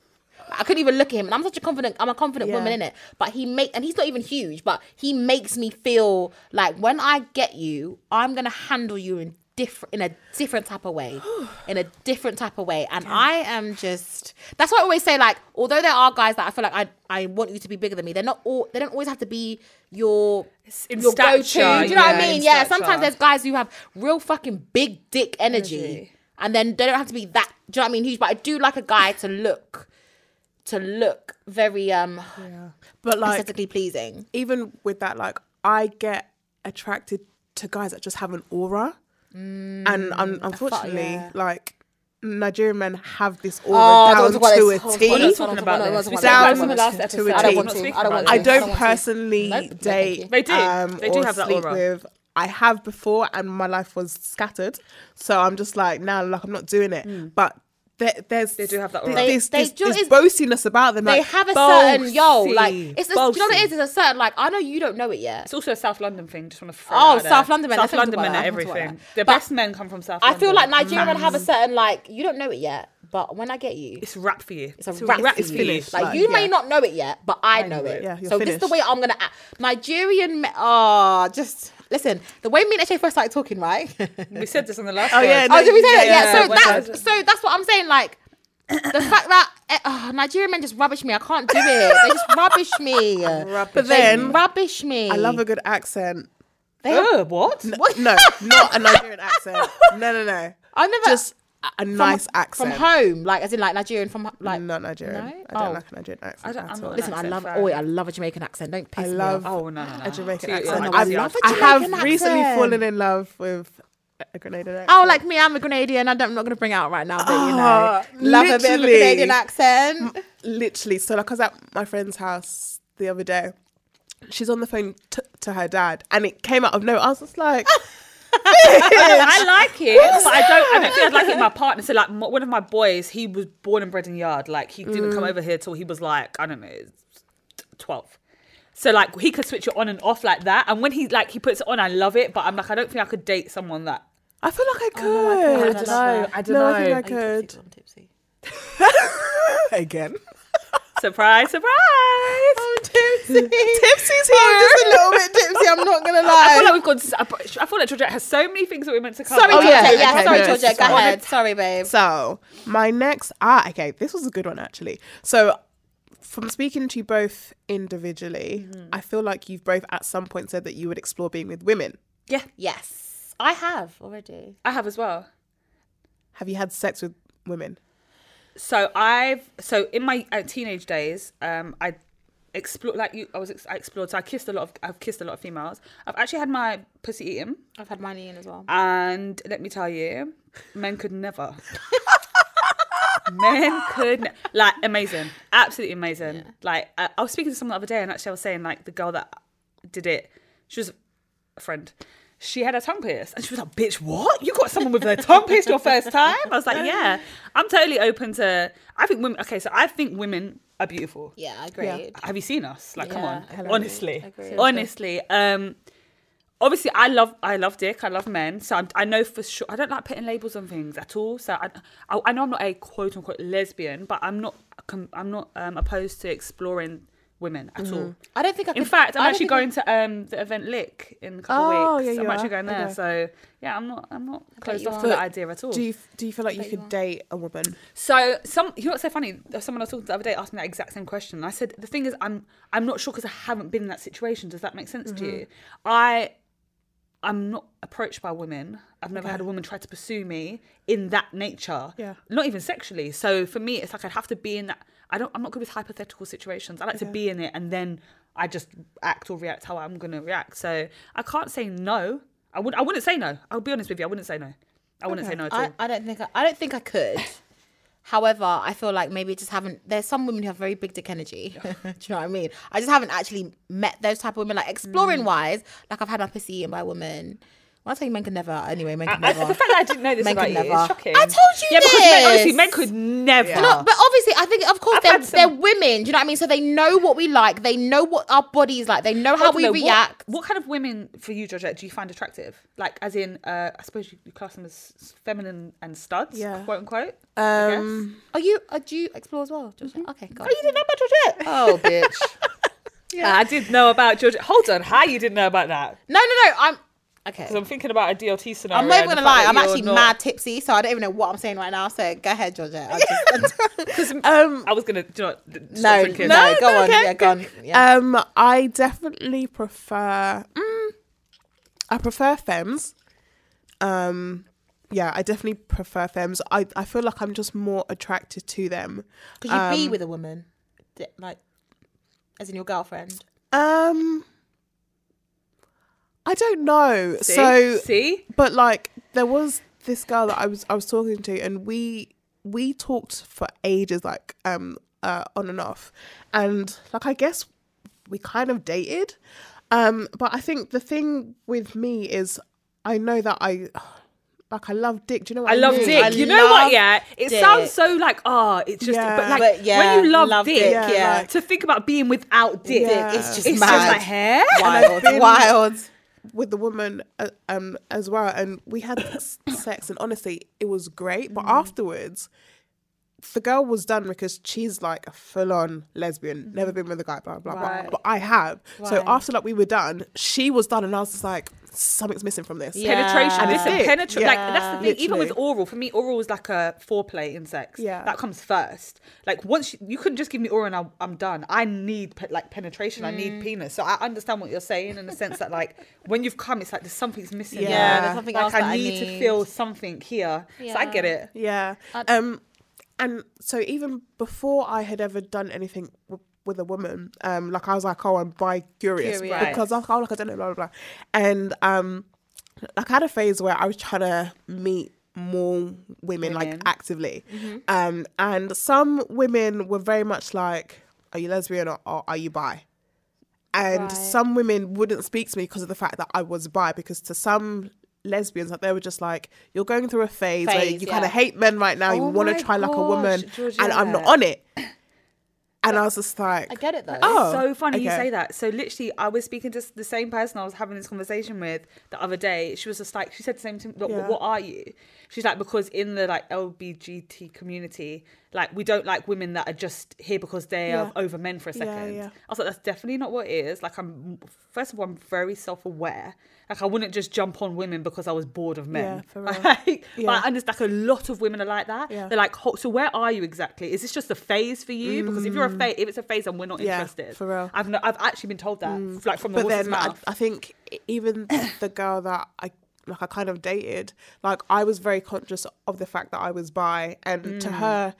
I couldn't even look at him, and I'm such a confident. I'm a confident yeah. woman, innit? But he make, and he's not even huge, but he makes me feel like when I get you, I'm gonna handle you in different, in a different type of way, in a different type of way. And yeah. I am just. That's why I always say, like, although there are guys that I feel like I, I want you to be bigger than me. They're not all. They don't always have to be your in your stature, go-to. Do you know yeah, what I mean? Yeah. Stature. Sometimes there's guys who have real fucking big dick energy, energy, and then they don't have to be that. Do you know what I mean? Huge, but I do like a guy to look. to look very um yeah. but like aesthetically pleasing. Even with that, like I get attracted to guys that just have an aura mm, and um, unfortunately I thought, yeah. like Nigerian men have this aura oh, down to a T. We're not talking about this. We down to a T. I don't personally nope, date they do um, they do or have that sleep aura. With I have before and my life was scattered, so I'm just like now nah, like I'm not doing it mm. but There's, they do have that aura. They, this, they this, do, this boastiness about them. They like, have a bossy, certain yo, like it's a, you know what it is. It's a certain like I know you don't know it yet. It's also a South London thing. Just want to throw oh, it out South there. London men, South London men are everything. The but best men come from South. London. I feel like Nigerian men have a certain like you don't know it yet, but when I get you, it's a rap for you. It's a it's rap. rap for it's you. Finished. Like, like you yeah. may not know it yet, but I, I know, know it. it. Yeah, so finished. This is the way I'm gonna act. Nigerian men, oh, just. Listen, the way me and H A first started talking, right? We said this on the last. Oh yeah. No, oh, did we say yeah, that? Yeah. yeah. So yeah, that, so that's what I'm saying. Like the fact that oh, Nigerian men just rubbish me. I can't do it. They just rubbish me. Rubbish. But then they rubbish me. I love a good accent. They oh, what? N- what? No, not a Nigerian accent. No, no, no. I never just a nice from, accent from home, like as in like Nigerian from like not Nigerian. No? I don't oh. like a Nigerian accent. I don't, at all. Listen, I love. Oh, I love a Jamaican accent. Don't piss I love me off. Oh no, no, no, a Jamaican Dude, accent. I, I love a Jamaican I have accent. Recently fallen in love with a Grenadian accent. Oh, like me, I'm a Grenadian. I don't, I'm not going to bring it out right now, but oh, you know, love a bit of a Grenadian accent. M- literally, so like I was at my friend's house the other day. She's on the phone t- to her dad, and it came out of nowhere. I was just like. I like it, What's but I don't. I don't think I'd like it. My partner, so like my, one of my boys, he was born and bred in Yard. Like he didn't mm. come over here till he was like I don't know, twelve. So like he could switch it on and off like that. And when he like he puts it on, I love it. But I'm like I don't think I could date someone that. I feel like I could. Oh I don't know. I don't know. I, don't no, know. I think I could. Are you tipsy? I'm tipsy. Again. Surprise, surprise. I'm tipsy. Tipsy's here. I'm just a little bit tipsy, I'm not going to lie. I feel like we've got, I feel like Georgette has so many things that we're meant to cover. Sorry, oh, yeah. Okay, yeah, okay, sorry, no, Georgette, go ahead. Sorry, babe. So, my next, ah, okay, this was a good one, actually. So, from speaking to you both individually, mm-hmm. I feel like you've both at some point said that you would explore being with women. Yeah. Yes. I have already. I have as well. Have you had sex with women? So I've, so in my uh, teenage days, um, I explored, like you, I was, ex- I explored, so I kissed a lot of, I've kissed a lot of females. I've actually had my pussy eaten. I've had mine eaten as well. And let me tell you, men could never. Men could, ne- like, amazing. Absolutely amazing. Yeah. Like, I, I was speaking to someone the other day and actually I was saying, like, the girl that did it, she was a friend. She had her tongue pierced. And she was like, bitch, what? You got someone with their tongue pierced your first time? I was like, yeah. I'm totally open to... I think women... Okay, so I think women are beautiful. Yeah, I agree. Yeah. Have you seen us? Like, yeah, come on. Hello. Honestly. Agreed. Honestly. Um, obviously, I love I love dick. I love men. So I'm, I know for sure... I don't like putting labels on things at all. So I I, I know I'm not a quote-unquote lesbian, but I'm not, I'm not um, opposed to exploring... women at mm. all. I don't think I could. In fact, I'm actually going I... to um, the event Lick in a couple oh, weeks. Yeah, you I'm are. actually going there. Okay. So yeah, I'm not. I'm not closed off to that idea at all. Do you do you feel like you could you date a woman? So some. You know what's so funny? Someone I was talking to the other day asked me that exact same question. And I said the thing is, I'm I'm not sure because I haven't been in that situation. Does that make sense mm-hmm. to you? I I'm not approached by women. I've never okay. had a woman try to pursue me in that nature. Yeah. Not even sexually. So for me, it's like I'd have to be in that. I don't, I'm not good with hypothetical situations. I like yeah. to be in it and then I just act or react how I'm going to react. So I can't say no. I, would, I wouldn't say no. I'll be honest with you. I wouldn't say no. I wouldn't okay. say no at all. I, I, don't think I, I don't think I could. However, I feel like maybe just haven't... There's some women who have very big dick energy. Do you know what I mean? I just haven't actually met those type of women. Like exploring-wise, mm. like I've had my pussy eaten by a woman... Well, I tell you, men could never. Anyway, men could I, never. I, the fact that I didn't know this men about you never. Is shocking. I told you yeah, this. Yeah, because men, honestly, men could never. Yeah. No, but obviously, I think, of course, they're, some... they're women. Do you know what I mean? So they know what we like. They know what our bodies like. They know how oh, we no, react. What, what kind of women, for you, Georgette, do you find attractive? Like, as in, uh, I suppose you class them as feminine and studs, yeah. quote unquote. Um, I guess. Are you, uh, do you explore as well, Georgette? Mm-hmm. Okay, go on. Oh, you didn't know about Georgette? Oh, bitch. yeah. uh, I did know about Georgette. Hold on, how you didn't know about that? No, no, no, I'm... Okay. Because I'm thinking about a D L T scenario. I'm not even going to lie. I'm actually not... mad tipsy, so I don't even know what I'm saying right now. So go ahead, Georgette. Because um, I was going to... No, no, no, no, go on. Okay. Yeah, go on. Yeah. Um, I definitely prefer... Mm, I prefer femmes. Um, yeah, I definitely prefer femmes. I, I feel like I'm just more attracted to them. Because you'd um, be with a woman? Like, as in your girlfriend? Um... I don't know. See? So see, but like there was this girl that I was I was talking to, and we we talked for ages, like um uh, on and off, and like I guess we kind of dated, um. But I think the thing with me is I know that I. Like, I love dick. Do you know what I mean? I love mean? dick. I you know what, yeah? It dick. sounds so like, oh, it's just... Yeah. But, like, but yeah, when you love, love dick, dick yeah, yeah. Like, to think about being without dick, yeah. it's just it's mad. Just like, hair? Wild. Wild. With the woman uh, um, as well. And we had sex, and honestly, it was great. But mm. afterwards, the girl was done because she's, like, a full-on lesbian. Mm. Never been with a guy, blah, blah, right. blah. But I have. Right. So after, like, we were done, she was done, and I was just like... something's missing from this yeah. penetration and listen penetration yeah. like that's the thing Literally. even with oral for me oral was like a foreplay in sex yeah that comes first like once you, you couldn't just give me oral and I'm, I'm done I need pe- like penetration mm. I need penis so I understand what you're saying in the sense that like when you've come it's like there's something's missing yeah, yeah. there's something like else I, that need I need to feel something here yeah. so I get it yeah I'd... um and so even before I had ever done anything with with a woman, um, like I was like, oh, I'm bi-curious, curious. because I was like, I don't know, blah, blah, blah. And um, like I had a phase where I was trying to meet more women, women. like actively. Mm-hmm. Um, and some women were very much like, are you lesbian or, or are you bi? And right. some women wouldn't speak to me because of the fact that I was bi, because to some lesbians, like they were just like, you're going through a phase, phase where you yeah. kind of hate men right now, oh you want to try gosh, like a woman Georgette. and I'm not on it. And I was just like... I get it, though. Oh, so funny okay. you say that. So literally, I was speaking to the same person I was having this conversation with the other day. She was just like... She said the same to me, what, yeah. what are you? She's like, because in the, like, L G B T community, like, we don't like women that are just here because they yeah. are over men for a second. Yeah, yeah. I was like, that's definitely not what it is. Like, I'm... First of all, I'm very self-aware. Like, I wouldn't just jump on women because I was bored of men. Yeah, for real. Like, yeah. But I understand, like, a lot of women are like that. Yeah. They're like, so where are you exactly? Is this just a phase for you? Mm. Because if you're a phase, if it's a phase and we're not yeah, interested. For real. I've no, I've actually been told that, mm. like, from the horse's mouth. I, I think even the girl that I, like, I kind of dated, like, I was very conscious of the fact that I was bi. And mm. to her...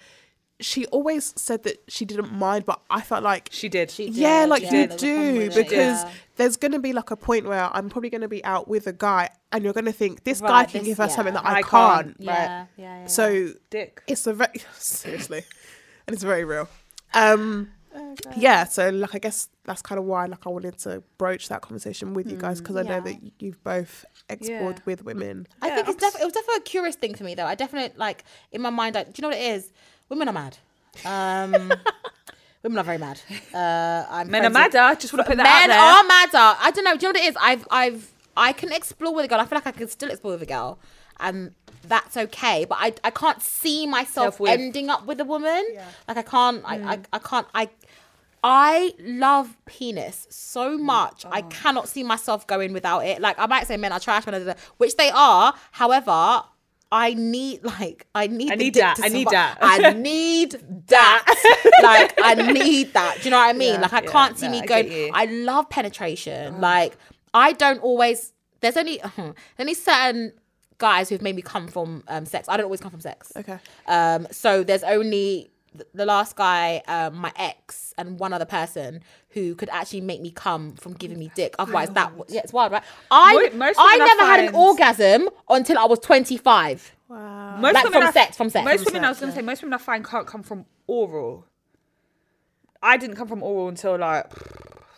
She always said that she didn't mind, but I felt like... She did. She did. Yeah, like yeah, you do, because yeah. there's going to be like a point where I'm probably going to be out with a guy and you're going to think, this right, guy can this, give her yeah. something that I, I can't. can't. Yeah, right? yeah, yeah. So Dick. It's a very... Seriously. And it's very real. Um, oh, yeah, so like I guess that's kind of why like I wanted to broach that conversation with mm, you guys, because I yeah. know that you've both explored yeah. with women. I yeah, think it's def- it was definitely a curious thing for me, though. I definitely, like, in my mind, like, do you know what it is? Women are mad. Um, women are very mad. Uh, I'm men are madder. I just want to put that out there. Men are madder. I don't know. Do you know what it is? I've, I've, I can explore with a girl. I feel like I can still explore with a girl. And that's okay. But I, I can't see myself Self-with. ending up with a woman. Yeah. Like I can't, I, mm. I, I can't, I, I love penis so much. Oh. I cannot see myself going without it. Like I might say men are trash, men are, which they are. However, I need, like, I need, I need that. I need that. I need that. Like, I need that. Do you know what I mean? Yeah, like, I yeah, can't see no, me going, I, I love penetration. Oh. Like, I don't always, there's only, uh, only certain guys who've made me come from um, sex. I don't always come from sex. Okay. Um. So there's only th- the last guy, um, my ex, and one other person who could actually make me come from giving me dick. Otherwise, oh, that yeah, it's wild, right? I most I never had an orgasm until I was twenty-five. Wow. Most like from I, sex, from sex. Most from women, sex, I was gonna yeah. say, most women I find can't come from oral. I didn't come from oral until like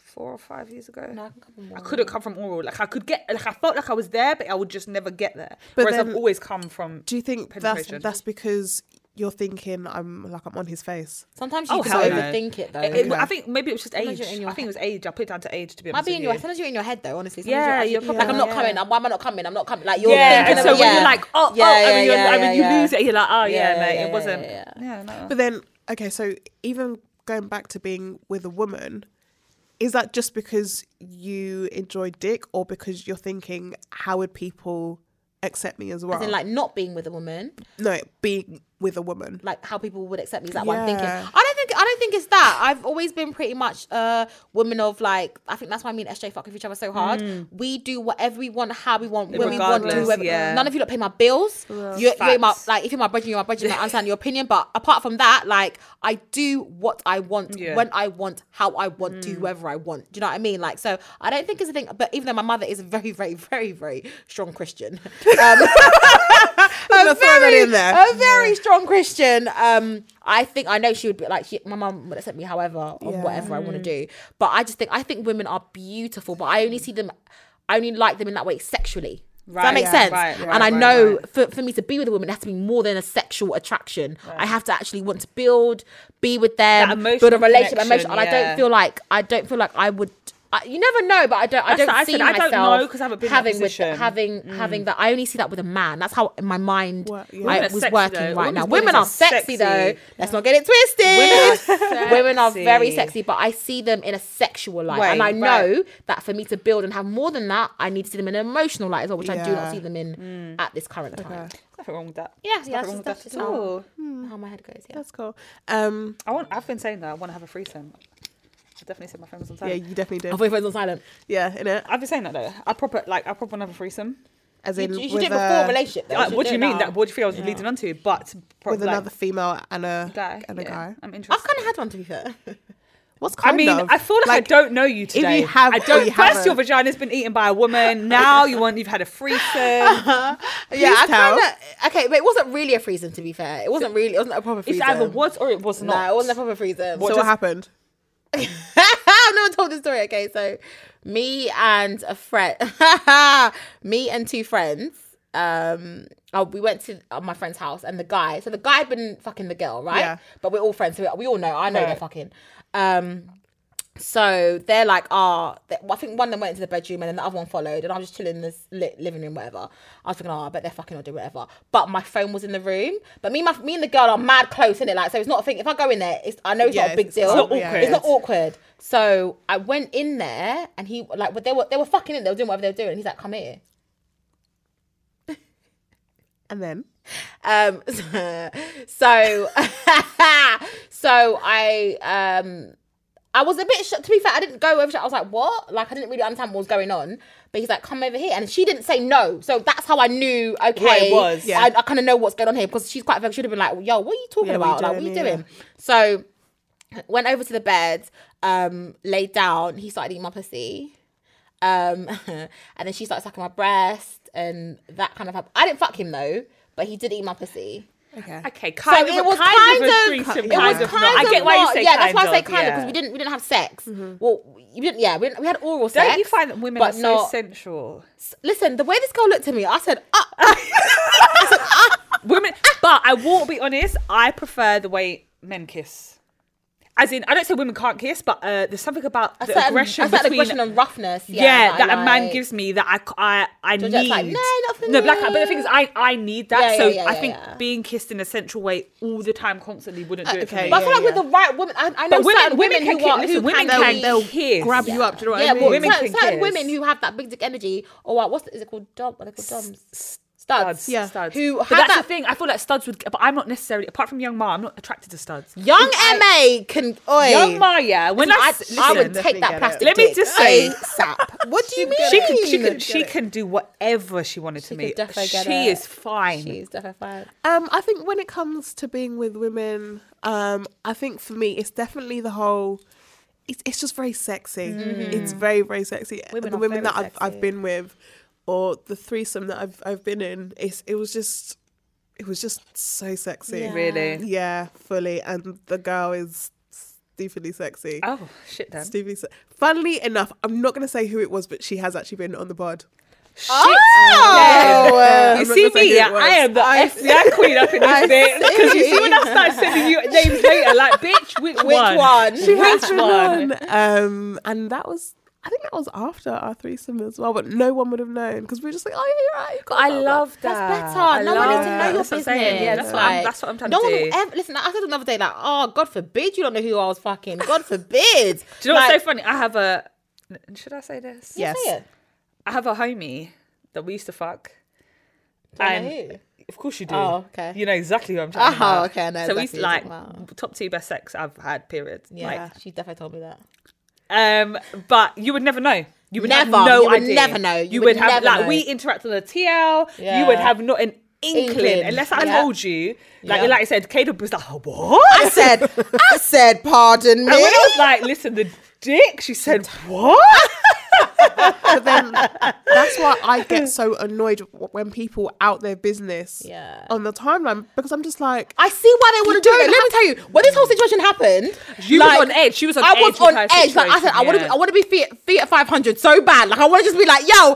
four or five years ago. No, I, come from oral. I couldn't come from oral. Like I could get, like I felt like I was there, but I would just never get there. But Whereas then, I've always come from. Do you think that's that's because? You're thinking I'm like I'm on his face. Sometimes you oh, can overthink no. it though. It, it, yeah. I think maybe it was just age. I think it was age. I put it down to age to be honest. Might be in your. Sometimes you're in your head though. Honestly, sometimes yeah, you're, actually, you're probably, yeah, like I'm not yeah. coming. I'm, why am I not coming? I'm not coming. Like you're yeah. thinking. And so of, when yeah. you're like, oh, yeah, oh, yeah, I mean, yeah, I mean yeah, you yeah. lose it. You're like, oh yeah, yeah mate, yeah, it wasn't. Yeah, yeah. yeah no. But then, okay, so even going back to being with a woman, is that just because you enjoy dick, or because you're thinking, how would people accept me as well? As in, like, not being with a woman. No, being with a woman. Like how people would accept me is that yeah. what I'm thinking. I don't think I don't think it's that. I've always been pretty much a woman of like, I think that's why me and S J fuck with each other so hard. Mm. We do whatever we want, how we want, when we want to. Whoever, yeah. None of you don't pay my bills. Yeah. You're, you're my, like if you're my budget, you're my budget. I understand your opinion, but apart from that, like I do what I want, yeah. when I want, how I want, mm. do whoever I want. Do you know what I mean? Like so, I don't think it's a thing. But even though my mother is a very, very, very, very strong Christian. Um, a very, in there. a very strong Christian. Um, I think I know she would be like she, my mum would accept me, however or yeah. whatever mm. I want to do. But I just think I think women are beautiful, but I only see them, I only like them in that way sexually. Right, Does that make yeah, sense? Right, right, and I right, know right. For, for me to be with a woman, it has to be more than a sexual attraction. Right. I have to actually want to build, be with them, build a relationship, emotion. Yeah. And I don't feel like I don't feel like I would. I, you never know, but I don't. I That's don't see I said, myself. I don't know because I haven't been having in that position. With, having mm. having that. I only see that with a man. That's how in my mind well, yeah. I was working though. Right now. Women are sexy, sexy though. Yeah. Let's not get it twisted. Women are, women are very sexy, but I see them in a sexual light, right, and I know right. that for me to build and have more than that, I need to see them in an emotional light as well, which yeah. I do not see them in mm. at this current okay. time. Nothing wrong with that. Yeah, yeah, nothing wrong with that at all. How my head goes. Yeah, that's cool. Um, I want. I've been saying that I want to have a threesome. I definitely said my phone was on silent. Yeah, you definitely did. I put my phone on silent. Yeah, innit? I've been saying that though. I proper like I proper another threesome. As in, you, you, you did it before a relationship. Though. Like, what do you mean? That what do you feel I was yeah. leading on to? But with like, another female and a guy and a yeah. guy. I'm interested. I've kind of had one to be fair. What's kind I mean, of? I feel like, like I don't know you today. If you have, I don't. You first, haven't. Your vagina's been eaten by a woman. Now you want you've had a threesome. Uh-huh. Yeah, I kind of. Okay, but it wasn't really a threesome to be fair. It wasn't really. It wasn't a proper threesome. It either was or it was not. No, it wasn't a proper threesome. What just happened? I've never told this story. Okay, so me and a friend, me and two friends um oh, we went to my friend's house, and the guy, so the guy had been fucking the girl, right? Yeah. But we're all friends, so we, we all know, I know right. they're fucking. Um, so they're like, ah, oh, I think one of them went into the bedroom, and then the other one followed, and I was just chilling in this li- living room, whatever. I was thinking, oh, I bet they're fucking or do whatever. But my phone was in the room, but me, my, me and the girl are mad close, innit? Like, so it's not a thing. If I go in there, it's I know it's yeah, not a big it's, deal. It's not awkward. It's not awkward. So I went in there, and he like, but they were they were fucking in. They were doing whatever they were doing. And he's like, come here. And then, um, so, so I, um, I was a bit, sh- to be fair, I didn't go over, sh- I was like, what? Like, I didn't really understand what was going on, but he's like, come over here. And she didn't say no. So that's how I knew, okay, yeah, it was. Yeah. I, I kind of know what's going on here, because she's quite, she would have been like, yo, what are you talking yeah, about? What like, what are you doing? Yeah. So went over to the bed, um, laid down, he started eating my pussy. Um, and then she started sucking my breast. And that kind of happened. I didn't fuck him though, but he did eat my pussy. Okay. Okay. Kind so of. It was kind, kind of. of threesome, it kind was of kind of. I get why you say yeah, kind of. Yeah, that's why I say kind of, because yeah. we didn't. We didn't have sex. Mm-hmm. Well, you didn't. Yeah, we, didn't, we had oral sex. Don't you find that women are so not, sensual? Listen, the way this girl looked at me, I said, ah. I said, ah. Women. But I will be honest. I prefer the way men kiss. As in, I don't say women can't kiss, but uh, there's something about the certain, aggression between... aggression and roughness. Yeah, yeah that, that like, a man gives me that I, I, I need. Like, no, not for no, me. Like, but the thing is, I, I need that. Yeah, so yeah, yeah, I think yeah. being kissed in a sensual way all the time, constantly, wouldn't do uh, it okay, for me. But I feel like yeah, with yeah. the right woman... I, I know but certain women, women who are... Listen, women can, can they'll kiss. grab yeah. you up, do you know what yeah, I mean? Yeah, women certain, can certain kiss. Women who have that big dick energy, or what, what's the, is it called? Dom, what are they called? Doms? Studs. studs, yeah, studs. Who but that's that... the thing. I feel like studs would, but I'm not necessarily. Apart from Young Ma, I'm not attracted to studs. Young I, Ma can, oi. Young Ma, yeah. When listen, I, I, listen, I would take that plastic. Let me just say, sap. What do you mean? She can, she can, she can do whatever she wanted she to me. She it. is fine. She's definitely fine. Um, I think when it comes to being with women, um, I think for me, it's definitely the whole. It's it's just very sexy. Mm-hmm. It's very very sexy. Women the women that I've sexy. I've been with. Or the threesome that I've I've been in, it's it was just it was just so sexy. Yeah. Really? Yeah, fully. And the girl is stupidly sexy. Oh shit, then. Stupidly se- Funnily enough, I'm not gonna say who it was, but she has actually been on the pod. Shit. Oh, you see me? Yeah, I am the F B I queen up in this bit. Because you see when I start sending you names later, like bitch, which, which one? one? She which one? one? Um, and that was. I think that was after our threesome as well, but no one would have known because we were just like, oh, yeah, right. I love that. That's better. I no one needs to know your business. Yeah, that's, like, what that's what I'm trying no to do. No one will ever, listen, I said another day, like, oh, God forbid you don't know who I was fucking. God forbid. Do you know like, what's so funny? I have a, should I say this? Yes. Say it. I have a homie that we used to fuck. Do I know who? Of course you do. Oh, okay. You know exactly what I'm talking oh, about. Oh, okay, I know so exactly. So we like, about. top two best sex I've had, period. Yeah, like, she definitely told me that. Um, but you would never know. You would never, have no you would idea. Never know. You, you would, would have like know. We interact on the T L. Yeah. You would have not an inkling, inkling. Unless I yeah. told you. Like, yeah. like I said, Caleb was like, "What?" I said, "I said, pardon me." And when I was like, "Listen, the dick," she said, "What?" But then that's why I get so annoyed when people out their business yeah. on the timeline, because I'm just like, I see why they want to do it. Let ha- me tell you, when this whole situation happened, you like, was on edge. She was on I edge. I was on edge. Like I said, yeah. I want to. I want to be feet, feet at five hundred so bad. Like I want to just be like, yo.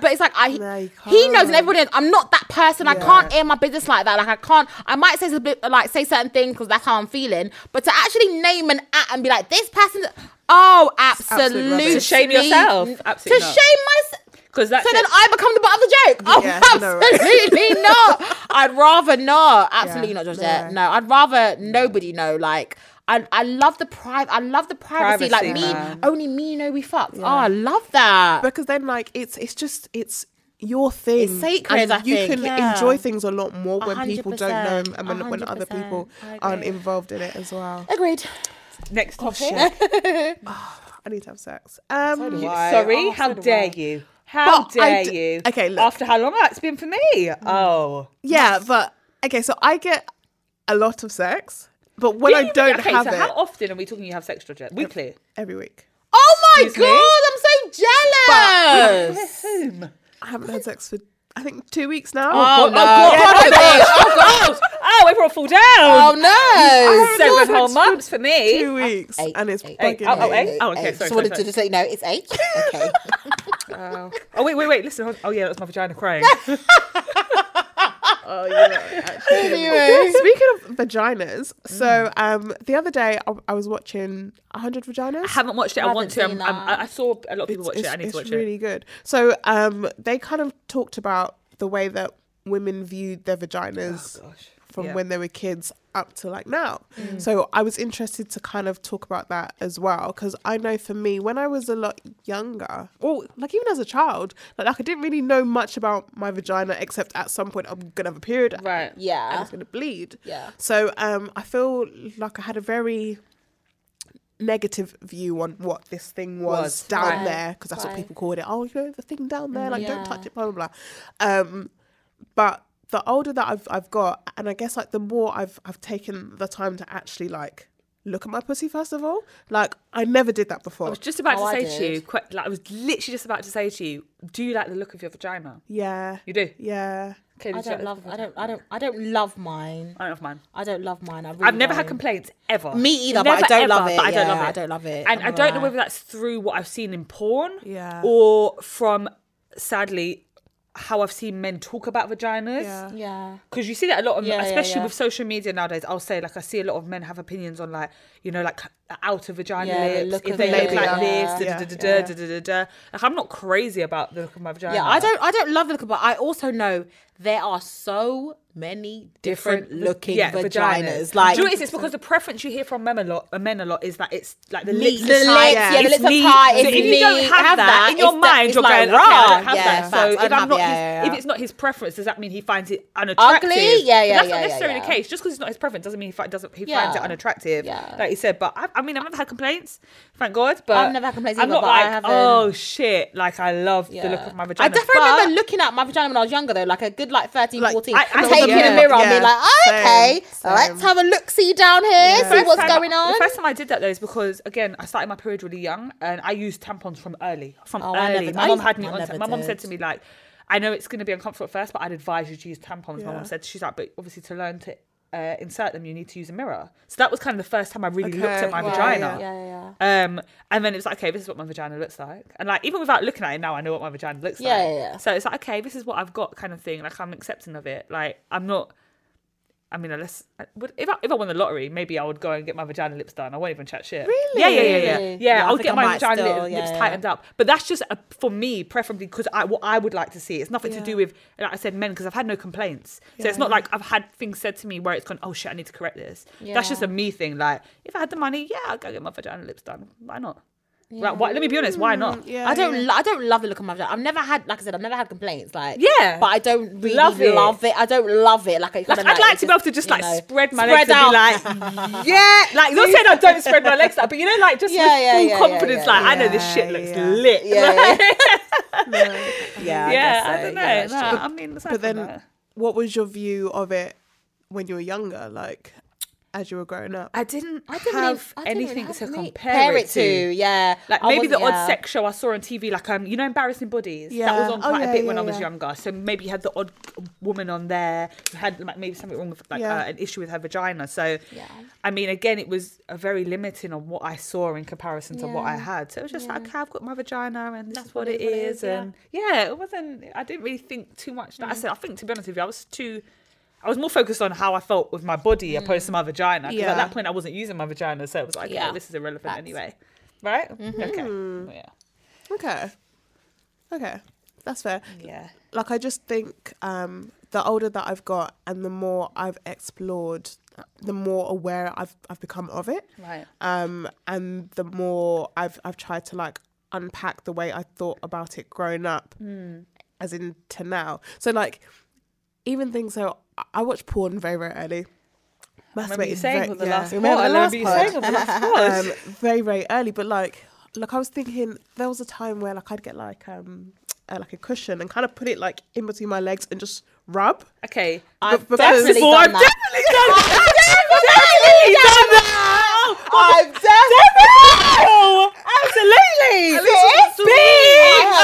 But it's like I. No, he knows, and everybody knows. I'm not that person. Yeah. I can't air my business like that. Like I can't. I might say a bit, like say certain things because that's how I'm feeling. But to actually name an at and be like this person. Oh, absolutely. To shame yourself. Absolutely. To not. shame myself. That's so it. Then I become the butt of the joke. Oh, yeah, absolutely no, right. not. I'd rather not. Absolutely yeah, not, Georgette. No. no, I'd rather nobody know. Like, I, I love the private. I love the privacy. privacy like, me, man. only me know we fucked. Yeah. Oh, I love that. Because then, like, it's it's just, it's your thing. It's sacred, and I you think. can yeah. enjoy things a lot more when people don't know and when, when other people aren't involved in it as well. Agreed. Next topic. Oh, I need to have sex. Um, so sorry, oh, how so dare you? How but dare d- you? Okay, look. After how long that's been for me? Mm. Oh, yeah, but okay. So I get a lot of sex, but when do I don't okay, have so it, how often are we talking? You have sex, Georgette? Weekly? Every week. Oh my Excuse god, me? I'm so jealous. But, I haven't had sex for I think two weeks now. Oh, oh, god, no. oh god, yeah, oh god. Oh, everyone fall down. Oh, no. Seven whole months for me. Two weeks. Eight, and it's eight, eight, oh, eight. oh, eight. Oh, okay. Sorry, so sorry, sorry. Just let you know, it's eight. Okay. Wow. Oh, wait, wait, wait. Listen. Oh, yeah, that was my vagina crying. Oh, you're right, actually. Anyway. Speaking of vaginas, mm. so um, the other day I, I was watching one hundred Vaginas. I haven't watched it. I, I want to. I'm, I'm, I saw a lot of people it's, watch it's, it. I need to watch really it. It's really good. So um, they kind of talked about the way that women viewed their vaginas oh, gosh. from yeah. when they were kids up to like now. Mm. So I was interested to kind of talk about that as well, because I know for me, when I was a lot younger, or like even as a child, like, like I didn't really know much about my vagina, except at some point I'm gonna have a period, right? Yeah, and it's gonna bleed. Yeah. So um, I feel like I had a very negative view on what this thing was, was. down right. there, because that's right. what people called it. Oh, you know, the thing down there, like yeah. don't touch it, blah blah blah. Um, but the older that I've I've got, and I guess like the more I've I've taken the time to actually like look at my pussy first of all, like I never did that before. I was just about oh, to say to you, quite, like I was literally just about to say to you, do you like the look of your vagina? Yeah, you do. Yeah, okay, I don't love. I don't. I don't. I don't love mine. I don't love mine. I don't love mine. I really I've never don't. had complaints ever. Me either, never, but I don't ever, love it. But I yeah, don't love it. I don't love it. And I don't right. know whether that's through what I've seen in porn, yeah, or from sadly. how I've seen men talk about vaginas. Yeah. Yeah. Because you see that a lot on, yeah, especially yeah, yeah. with social media nowadays, I'll say, like, I see a lot of men have opinions on, like, you know, like, outer vagina yeah, lips, look if they look like yeah. this, da, da, da, yeah. da, da, da, da, da. Like, I'm not crazy about the look of my vagina. Yeah, I don't I don't love the look of, but I also know there are so many different, different looking yeah, vaginas. vaginas. Like, do you know what it is? It's because the preference you hear from men a lot, men a lot is that it's like the lips, the lips, high, yeah, yeah, the lips are high. So if you don't have, have that, that in your the, mind, you're like, going, okay, I don't have yeah, that. So if, I'm not yeah, his, yeah. if it's not his preference, does that mean he finds it unattractive? Ugly? Yeah, yeah, that's yeah, not necessarily yeah, yeah. the case. Just because it's not his preference doesn't mean he doesn't he yeah. finds it unattractive. Yeah. Like you said, but I, I mean, I've never had complaints. Thank God, but I've never had complaints. I'm not like, oh shit, like I love the look of my vagina. I definitely remember looking at my vagina when I was younger, though, like a good like thirteen, fourteen. Taking yeah, a mirror yeah. and being like, oh, okay, same, same. let's have a look-see down here, yeah. see what's time, going on. The first time I did that though is because, again, I started my period really young and I used tampons from early. From oh, early. My mum had me on tampons. My mum said to me, like, I know it's going to be uncomfortable at first, but I'd advise you to use tampons. Yeah. My mum said, she's like, but obviously to learn to uh, insert them, you need to use a mirror. So that was kind of the first time I really okay. looked at my yeah, vagina. Yeah, yeah, yeah. Um, and then it was like, okay, this is what my vagina looks like. And like, even without looking at it now, I know what my vagina looks yeah, like. Yeah, yeah. So it's like, okay, this is what I've got kind of thing. Like, I'm accepting of it. Like, I'm not, I mean, unless, if I, if I won the lottery, maybe I would go and get my vagina lips done. I won't even chat shit. Really? Yeah, yeah, yeah, yeah. Yeah, yeah I'll get I my vagina still, lips, yeah, lips yeah. tightened up. But that's just, a, for me, preferably, because I, what I would like to see. It's nothing yeah. to do with, like I said, men, because I've had no complaints. Yeah. So it's not like I've had things said to me where it's gone, oh shit, I need to correct this. Yeah. That's just a me thing. Like, if I had the money, yeah, I'd go get my vagina lips done. Why not? Yeah. Like, why, let me be honest, why not? Yeah, I don't yeah. lo- I don't love the look of my vagina. I've never had, like I said, I've never had complaints. Like, yeah. But I don't really love it. Love it. I don't love it. Like, I, like, I'd like, like to be able to just, like, know, spread my spread legs out. And be like, yeah. Like, not saying I don't spread my legs out, but, you know, like, just yeah, with yeah, full yeah, confidence, yeah, yeah, like, yeah, I know this shit looks yeah. lit. Yeah, like, yeah. yeah, yeah I, so. I don't know. Yeah, no, but, I mean, but then that. What was your view of it when you were younger? Like... as you were growing up, I didn't, I didn't have even, I didn't anything have to compare it to. to. Yeah, like I maybe the odd yeah. sex show I saw on T V, like um, you know, Embarrassing Bodies. Yeah. That was on quite oh, yeah, a bit yeah, when yeah. I was younger. So maybe you had the odd woman on there who had like maybe something wrong with like yeah. uh, an issue with her vagina. So yeah. I mean, again, it was a very limiting on what I saw in comparison to yeah. what I had. So it was just yeah. like, okay, I've got my vagina, and this is what, what it is, is yeah. and yeah, it wasn't. I didn't really think too much. Like mm. I said, I think to be honest with you, I was too. I was more focused on how I felt with my body mm. opposed to my vagina. Because yeah. at that point, I wasn't using my vagina. So it was like, yeah. okay, this is irrelevant That's... anyway. Right? Mm-hmm. Okay. Yeah. Okay. Okay. That's fair. Yeah. Like, I just think um, the older that I've got and the more I've explored, the more aware I've I've become of it. Right. Um, and the more I've I've tried to, like, unpack the way I thought about it growing up mm. as in to now. So, like, even things so I watched porn very, very early. Masturbated very, the yeah. last remember the last part. um, very, very early. But like, like I was thinking, there was a time where like I'd get like um uh, like a cushion and kind of put it like in between my legs and just rub. Okay, I've definitely done that. I've definitely done that. Absolutely. Bitch.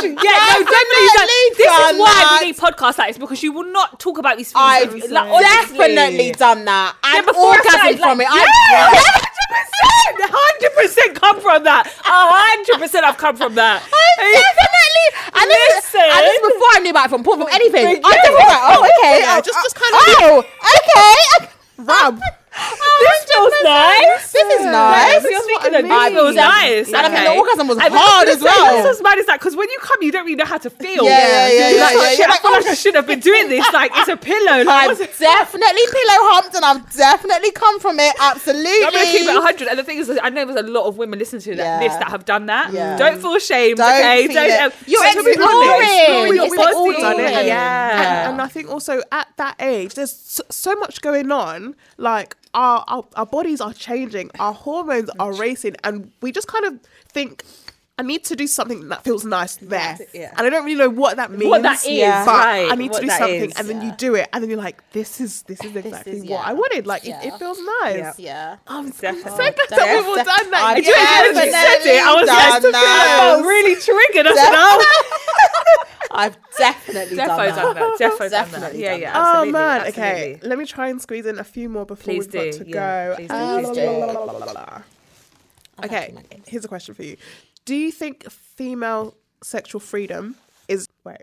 Yeah, no, definitely. This is why we need podcasts like this, because you will not talk about these things. I've like, definitely done that. I've orgasmed from it. Yeah, one hundred percent. one hundred percent come from that. one hundred percent I've come from that. definitely. And this, and this is before I knew about it from porn, from anything. I definitely like, oh, okay. Yeah, just, just kind of. Oh, okay. Rub. Oh, this feels nice. This is nice. This is what I mean. I feels nice. Yeah. And I mean, the orgasm was I mean, hard as well. What's so bad is that because when you come, you don't really know how to feel. Yeah, yeah, yeah. yeah, like, yeah, yeah. Shit, I feel like I should have been doing this. Like, it's a pillow. Like, I've definitely pillow humped and I've definitely come from it. Absolutely. I'm going to keep it one hundred. And the thing is, I know there's a lot of women listening to that, yeah. this that have done that. Yeah. Don't feel ashamed. Don't okay? Don't, um, you're exploring. We've like all done it. Yeah. And I think also at that age, there's so much going on. Like, Our, our our bodies are changing, our hormones are racing, and we just kind of think, I need to do something that feels nice there, yeah. and I don't really know what that means. What that is, yeah. but right. I need what to do something, is, and then yeah. you do it, and then you're like, this is this is exactly this is, yeah. what I wanted. Like yeah. it, it feels nice. Yeah, I'm so glad that we've all done that. You said it. I was like, to feel like really triggered. I said, I've definitely Defo done, done that. that. Defo definitely done that. Yeah, yeah, absolutely. Oh, man. Absolutely. Okay, let me try and squeeze in a few more before please we've do. got to yeah, go. Please uh, do. Please do. Okay, here's a question for you. Do you think female sexual freedom is wait,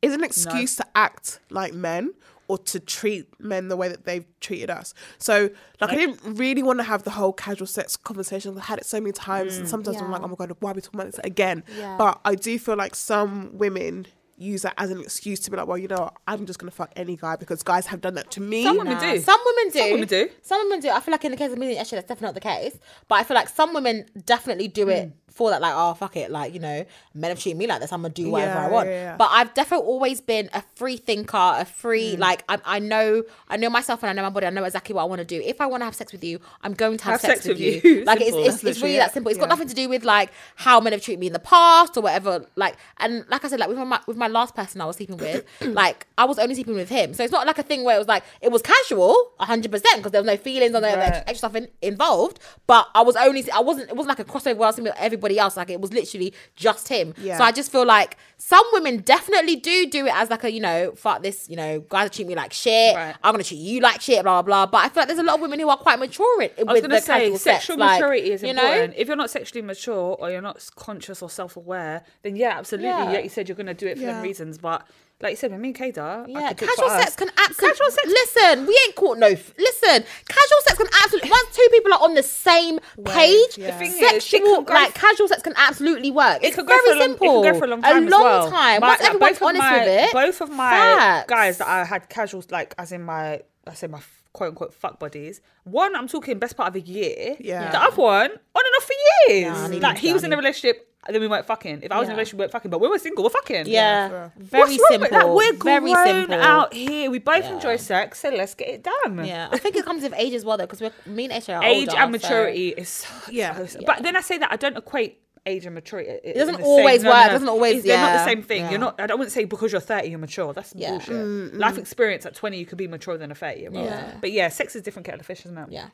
is an excuse no. to act like men or to treat men the way that they've treated us? So, like, I didn't really want to have the whole casual sex conversation. I've had it so many times, mm. and sometimes yeah. I'm like, oh my God, why are we talking about this again? Yeah. But I do feel like some women use that as an excuse to be like, well, you know what? I'm just going to fuck any guy because guys have done that to me. Some women nah. do. Some women do. Some women do. Some women do. I feel like in the case of me, actually, that's definitely not the case. But I feel like some women definitely do it mm. for that, like, oh, fuck it. Like, you know, men have treated me like this. I'm going to do whatever yeah, I want. Yeah, yeah. But I've definitely always been a free thinker, a free, mm. like, I, I know I know myself and I know my body. I know exactly what I want to do. If I want to have sex with you, I'm going to have, have sex, sex with you. you. Like, it's, it's, it's really yeah. that simple. It's yeah. got nothing to do with, like, how men have treated me in the past or whatever. Like, and like I said, like, with my, with my My last person I was sleeping with, like I was only sleeping with him, so it's not like a thing where it was like it was casual one hundred percent because there was no feelings or no right. extra, extra stuff in, involved but I was only I wasn't it wasn't like a crossover where I was sleeping with everybody else, like it was literally just him. yeah. So I just feel like some women definitely do do it as like a, you know, fuck this, you know, guys treat me like shit, right. I'm gonna treat you like shit, blah blah blah. But I feel like there's a lot of women who are quite mature in, I was with the say, casual sexual sex. maturity like, is important, know? If you're not sexually mature or you're not conscious or self-aware, then yeah, absolutely, yeah. like you said, you're gonna do it for yeah. reasons. But like you said, with me and Kada, yeah, casual sex can absolutely casual sex. Listen, we ain't caught no f- listen, casual sex can absolutely once two people are on the same well, page, yeah. the sexual is, like f- casual sex can absolutely work. It it's could very go for simple. Long, it could go for a long time. A long well. time. My, once like, everyone's honest my, with it. Both of my facts. guys that I had casual, like as in my I said my quote unquote fuck buddies. One, I'm talking best part of a year. Yeah. The other one, on and off for years. Yeah, like done. He was in a relationship. Then we weren't fucking. If I was yeah. in a relationship, we weren't fucking. But we were single, we're fucking. Yeah. yeah. Very simple. We're Very simple. out here. We both yeah. enjoy sex, so let's get it done. Yeah. I think it comes with age as well, though, because me and Esha are age older, and maturity so. is so... Yeah. So, yeah. But then I say that I don't equate age and maturity. It, it doesn't always same, work. No, no, no. It doesn't always, it's, yeah. They're not the same thing. Yeah. You're not... I don't want to say because you're thirty, you're mature. That's yeah. bullshit. Mm-hmm. Life experience at twenty, you could be mature than a thirty-year-old. Yeah. But yeah, sex is different kettle of fish, isn't it? Yeah.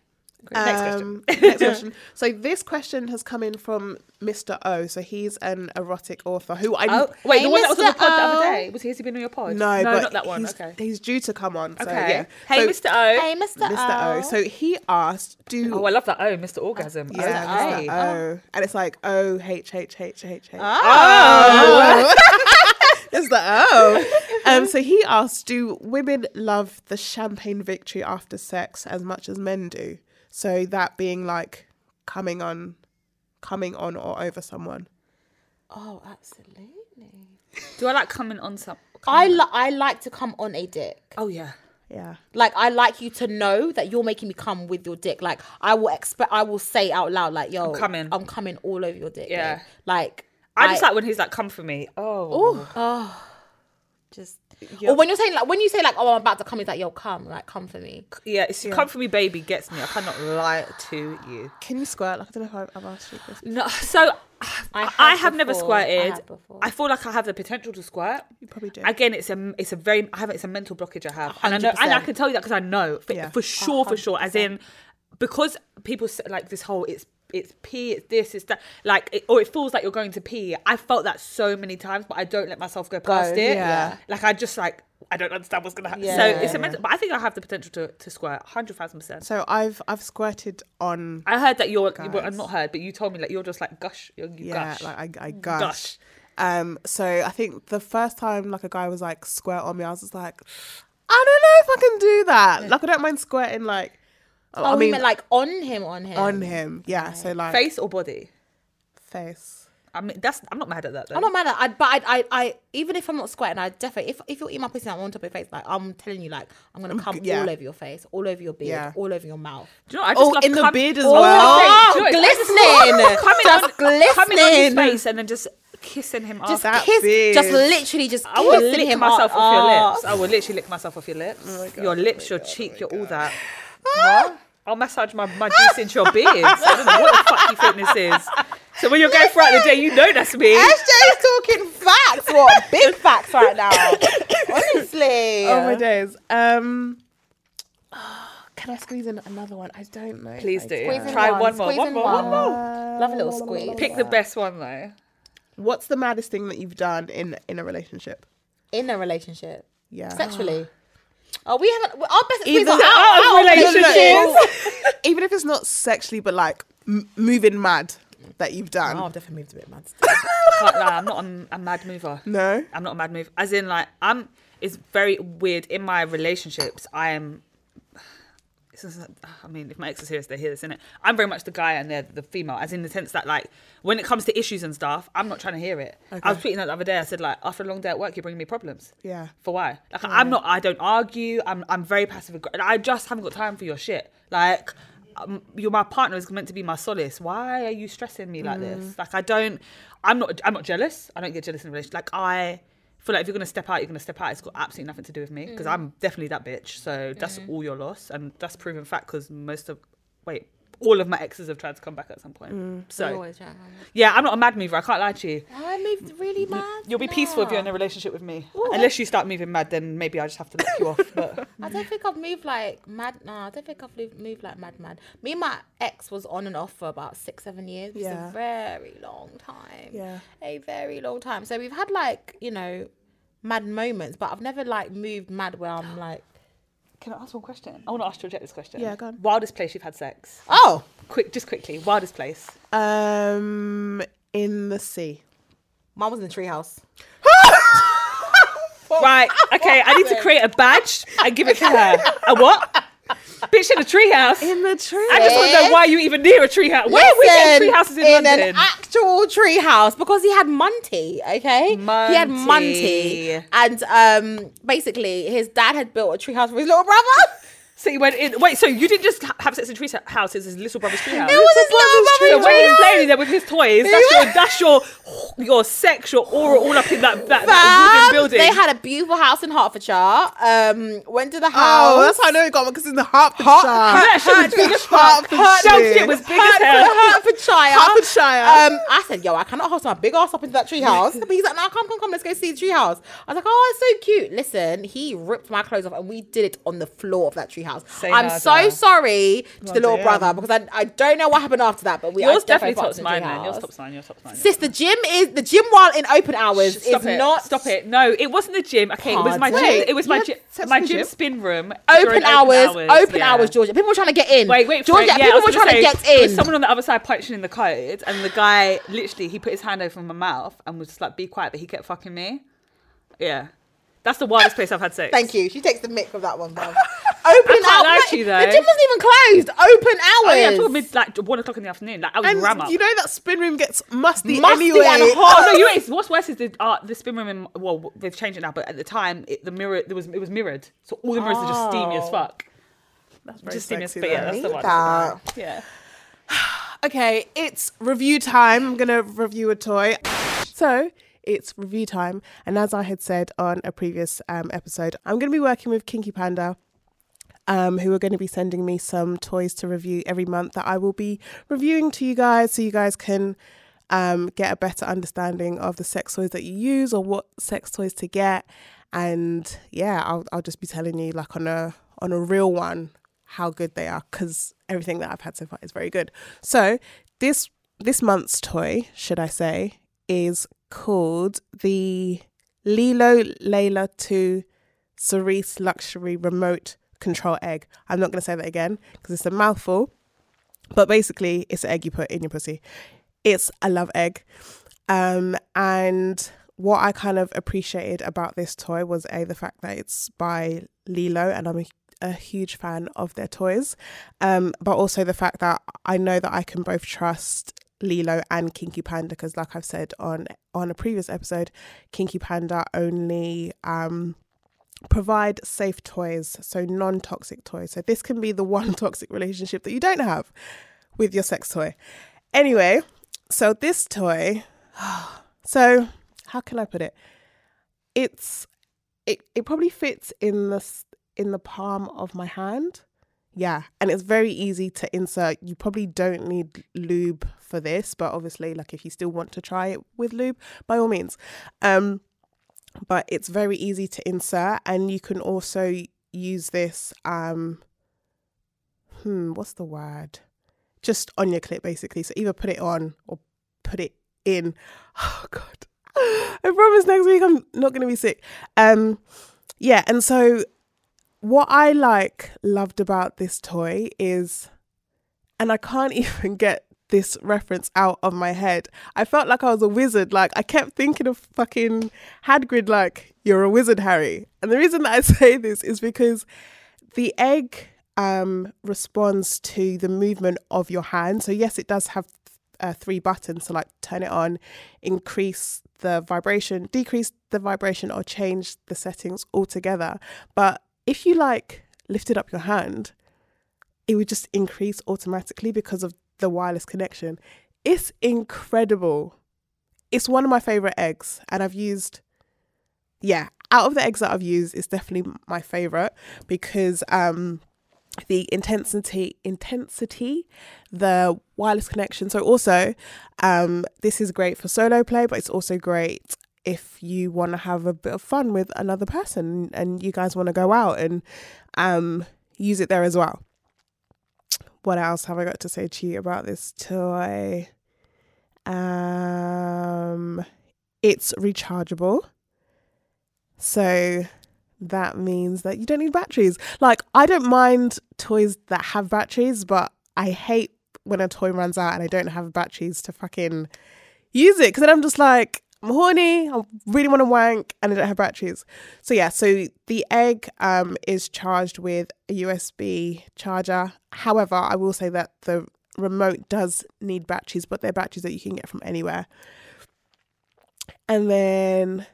Next question. Um, next question. So this question has come in from Mister O. So he's an erotic author who I... Oh, wait, hey, the one Mister that was on the pod o. the other day? Was he, has he been on your pod? No, no, but not that one. He's, okay. he's due to come on. So, okay. Yeah. Hey, so, Mister O. Hey, Mister O. Mister O. So he asked, do... Oh, I love that O, Mister Orgasm. Yeah, Mister O. Mister O. Oh. And it's like, O, H, H, H, H, H. Oh! It's the O. Um, so he asked, do women love the champagne victory after sex as much as men do? So that being like coming on, coming on or over someone. Oh, absolutely. Do I like coming on some? I like I like to come on a dick. Oh yeah, yeah. Like I like you to know that you're making me come with your dick. Like I will expect, I will say out loud, like, "Yo, I'm coming, I'm coming all over your dick." Yeah. Babe. Like I, I just like when he's like, "Come for me." Oh. Ooh. Oh. Just. Yep. Or when you're saying like when you say like, oh, I'm about to come, it's like, yo, come, like come for me. Yeah, it's yeah. come for me, baby, gets me. I cannot lie to you. Can you squirt? Like, I don't know if I've asked you this. No, so I have, I have never squirted. I, I feel like I have the potential to squirt. You probably do. Again, it's a it's a very I have it's a mental blockage I have, one hundred percent. And I know, and I can tell you that because I know for, yeah. for sure, one hundred percent. For sure. As in, because people like this whole it's. it's pee, it's this, it's that, like, it, or it feels like you're going to pee. I felt that so many times, but I don't let myself go past go, it. Yeah. Like, I just, like, I don't understand what's going to happen. Yeah. So it's immense, but I think I have the potential to, to squirt, one hundred thousand percent. So I've I've squirted on... I heard that you're, well, I've not heard, but you told me, like, you're just, like, gush, you, you yeah, gush. Yeah, like, I, I gush. Gush. Um, so I think the first time like a guy was like squirt on me, I was just like, I don't know if I can do that. Yeah. Like I don't mind squirting like. Oh, I mean, you meant like on him, on him, on him. Yeah. Right. So like face or body. Face. I mean, that's. I'm not mad at that though. I'm not mad at. I, but I, I, I, even if I'm not squirting, I definitely. If if you're eating my pussy, I'm on top of your face. Like I'm telling you, like I'm gonna come yeah. all over your face, all over your beard, yeah. all over your mouth. Do you know? What? I just oh, love in cum- the beard as oh, well. Oh, glistening, coming on, glistening, coming on his face, and then just kissing him. Just up. kiss, that just literally, just. I would lick him myself up. off your lips. I would literally lick myself off your lips, oh God, your lips, oh your God, cheek, oh your all that. No, I'll massage my, my juice into your beard. I don't know what the fuck you think this is. So when you're going throughout the day, you know that's me. S J's talking facts. What? Big facts right now. Honestly. Oh my days. Um, can I squeeze in another one? I don't know. Please do. Try one, one more. One more. One. one more. Love a little squeeze. Pick the best one though. What's the maddest thing that you've done in, in a relationship? In a relationship? Yeah. Sexually? Oh, we haven't. Our best even out, out of relationships. Even if it's not sexually, but like m- moving mad that you've done. Oh, I've definitely moved a bit mad. Can't lie, I'm not a, a mad mover. No, I'm not a mad mover. As in, like, I'm. It's very weird in my relationships. I am. I mean, if my ex is serious, they hear this, innit? I'm very much the guy and they're the female, as in the sense that, like, when it comes to issues and stuff, I'm not trying to hear it. Okay. I was tweeting that the other day. I said, like, after a long day at work, you're bringing me problems. Yeah. For why? Like, yeah. I'm not, I don't argue. I'm I'm very passive aggressive. I just haven't got time for your shit. Like, um, you're my partner is meant to be my solace. Why are you stressing me like mm. this? Like, I don't, I'm not, I'm not jealous. I don't get jealous in a relationship. Like, I... feel like if you're going to step out, you're going to step out. It's got absolutely nothing to do with me because mm. I'm definitely that bitch. So that's mm. all your loss. And that's proven fact because most of, wait, all of my exes have tried to come back at some point. Mm. So, always, yeah. yeah, I'm not a mad mover. I can't lie to you. I moved really mad. You'll be now. peaceful if you're in a relationship with me. Ooh, Unless you start moving mad, then maybe I just have to let you off. But. I don't think I've moved like mad. No, I don't think I've moved like mad mad. Me and my ex was on and off for about six, seven years. It's yeah. a very long time. Yeah. A very long time. So we've had like, you know, mad moments, but I've never like moved mad where I'm like, can I ask one question? I want to ask Georgette this question. Yeah, go on. Wildest place you've had sex? Oh! Quick, just quickly. Wildest place? Um, in the sea. Mine was in the treehouse. Right, okay, I need to create a badge and give it to her. A what? Bitch in a treehouse. In the treehouse. I just want to know why you even near a treehouse. Where are we getting treehouses in, in London? In an actual treehouse because he had Munty, okay? Munty. He had Munty. And um, basically his dad had built a treehouse for his little brother. So he went in. Wait, so you didn't just have sex in a treehouse, it's his little brother's treehouse. It was his little brother's treehouse. So when he's playing there with his toys, that's your, that's your your sex, your aura all up in that, that, that wooden building. They had a beautiful house in Hertfordshire. Um, went to the house. Oh, that's how I know he got one, because it's in the Hertfordshire. Hertfordshire. It was big as hell. Hertfordshire. Hertfordshire. Um, I said, yo, I cannot hold my big ass up into that treehouse. But he's like, no, come, come, come, let's go see the treehouse. I was like, oh, it's so cute. Listen, he ripped my clothes off and we did it on the floor of that treehouse. Say I'm so there. sorry to well, the little damn. brother because I, I don't know what happened after that, but we yours definitely, definitely tops mine, man. Yours tops mine. Yours tops mine. Sis, the gym is the gym while in open hours Sh- is it. not. Stop it. No, it wasn't the gym. Okay, Pardon. it was my wait, gym. It was my gym. My gym spin room. Open hours. Open hours, yeah. hours. Georgia. People were trying to get in. Wait, wait, Georgia. Yeah, people were trying say, to get in. There was someone on the other side punching in the code, and the guy literally he put his hand over my mouth and was just like, "Be quiet," but he kept fucking me. Yeah. That's the wildest place I've had sex. Thank you. She takes the mick of that one, bro. Open hours. The gym wasn't even closed. Open hours. Oh, yeah, I told me like one o'clock in the afternoon. Like I was ram up. You know that spin room gets musty, musty anyway. And hot. Oh, no, you know, it's, what's worse is the uh, the spin room. In, well, they've changed it now, but at the time, it, the mirror there was it was mirrored, so all the mirrors oh. are just steamy as fuck. That's very just steamy as fuck. Yeah, that's the one. That. Yeah. Okay, it's review time. I'm gonna review a toy. So. It's review time, and as I had said on a previous um, episode, I'm going to be working with Kinky Panda, um, who are going to be sending me some toys to review every month that I will be reviewing to you guys, so you guys can um, get a better understanding of the sex toys that you use or what sex toys to get. And yeah, I'll I'll just be telling you like on a on a real one how good they are, because everything that I've had so far is very good. So this this month's toy, should I say, is called the Lilo Layla two Cerise Luxury Remote Control Egg. I'm not going to say that again because it's a mouthful, but basically it's an egg you put in your pussy. It's a love egg. Um, and what I kind of appreciated about this toy was A, the fact that it's by Lelo, and I'm a, a huge fan of their toys, um, but also the fact that I know that I can both trust Lelo and Kinky Panda, because like I've said on on a previous episode, Kinky Panda only um provide safe toys, so non-toxic toys. So this can be the one toxic relationship that you don't have with your sex toy. Anyway, so this toy, so how can I put it? It's it it probably fits in the in the palm of my hand. Yeah, and it's very easy to insert. You probably don't need lube for this, but obviously, like, if you still want to try it with lube, by all means. Um, but it's very easy to insert, and you can also use this, um, hmm, what's the word? Just on your clit, basically. So either put it on or put it in. Oh, God. I promise next week I'm not going to be sick. Um, yeah, and so... What I like, loved about this toy is, and I can't even get this reference out of my head. I felt like I was a wizard. Like, I kept thinking of fucking Hagrid, like, you're a wizard, Harry. And the reason that I say this is because the egg um, responds to the movement of your hand. So yes, it does have uh, three buttons. So like, turn it on, increase the vibration, decrease the vibration, or change the settings altogether. But if you like lifted up your hand, it would just increase automatically because of the wireless connection. It's incredible. It's one of my favorite eggs, and I've used, yeah, out of the eggs that I've used, it's definitely my favorite because um, the intensity, intensity, the wireless connection. So also, um, this is great for solo play, but it's also great if you want to have a bit of fun with another person and you guys want to go out and um, use it there as well. What else have I got to say to you about this toy? Um, it's rechargeable. So that means that you don't need batteries. Like, I don't mind toys that have batteries, but I hate when a toy runs out and I don't have batteries to fucking use it, because then I'm just like, I'm horny, I really want to wank, and I don't have batteries. So yeah, so the egg um, is charged with a U S B charger. However, I will say that the remote does need batteries, but they're batteries that you can get from anywhere. And then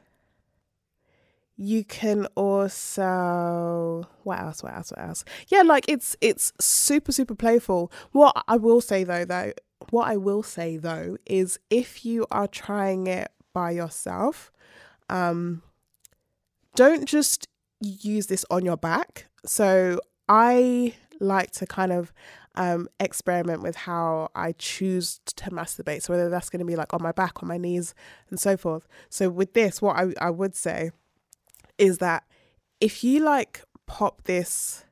you can also, what else, what else, what else? Yeah, like it's it's super, super playful. What I will say though, though, what I will say though is if you are trying it by yourself, um, don't just use this on your back. So I like to kind of um, experiment with how I choose to masturbate. So whether that's going to be like on my back, on my knees, and so forth. So with this, what I, I would say is that if you like pop this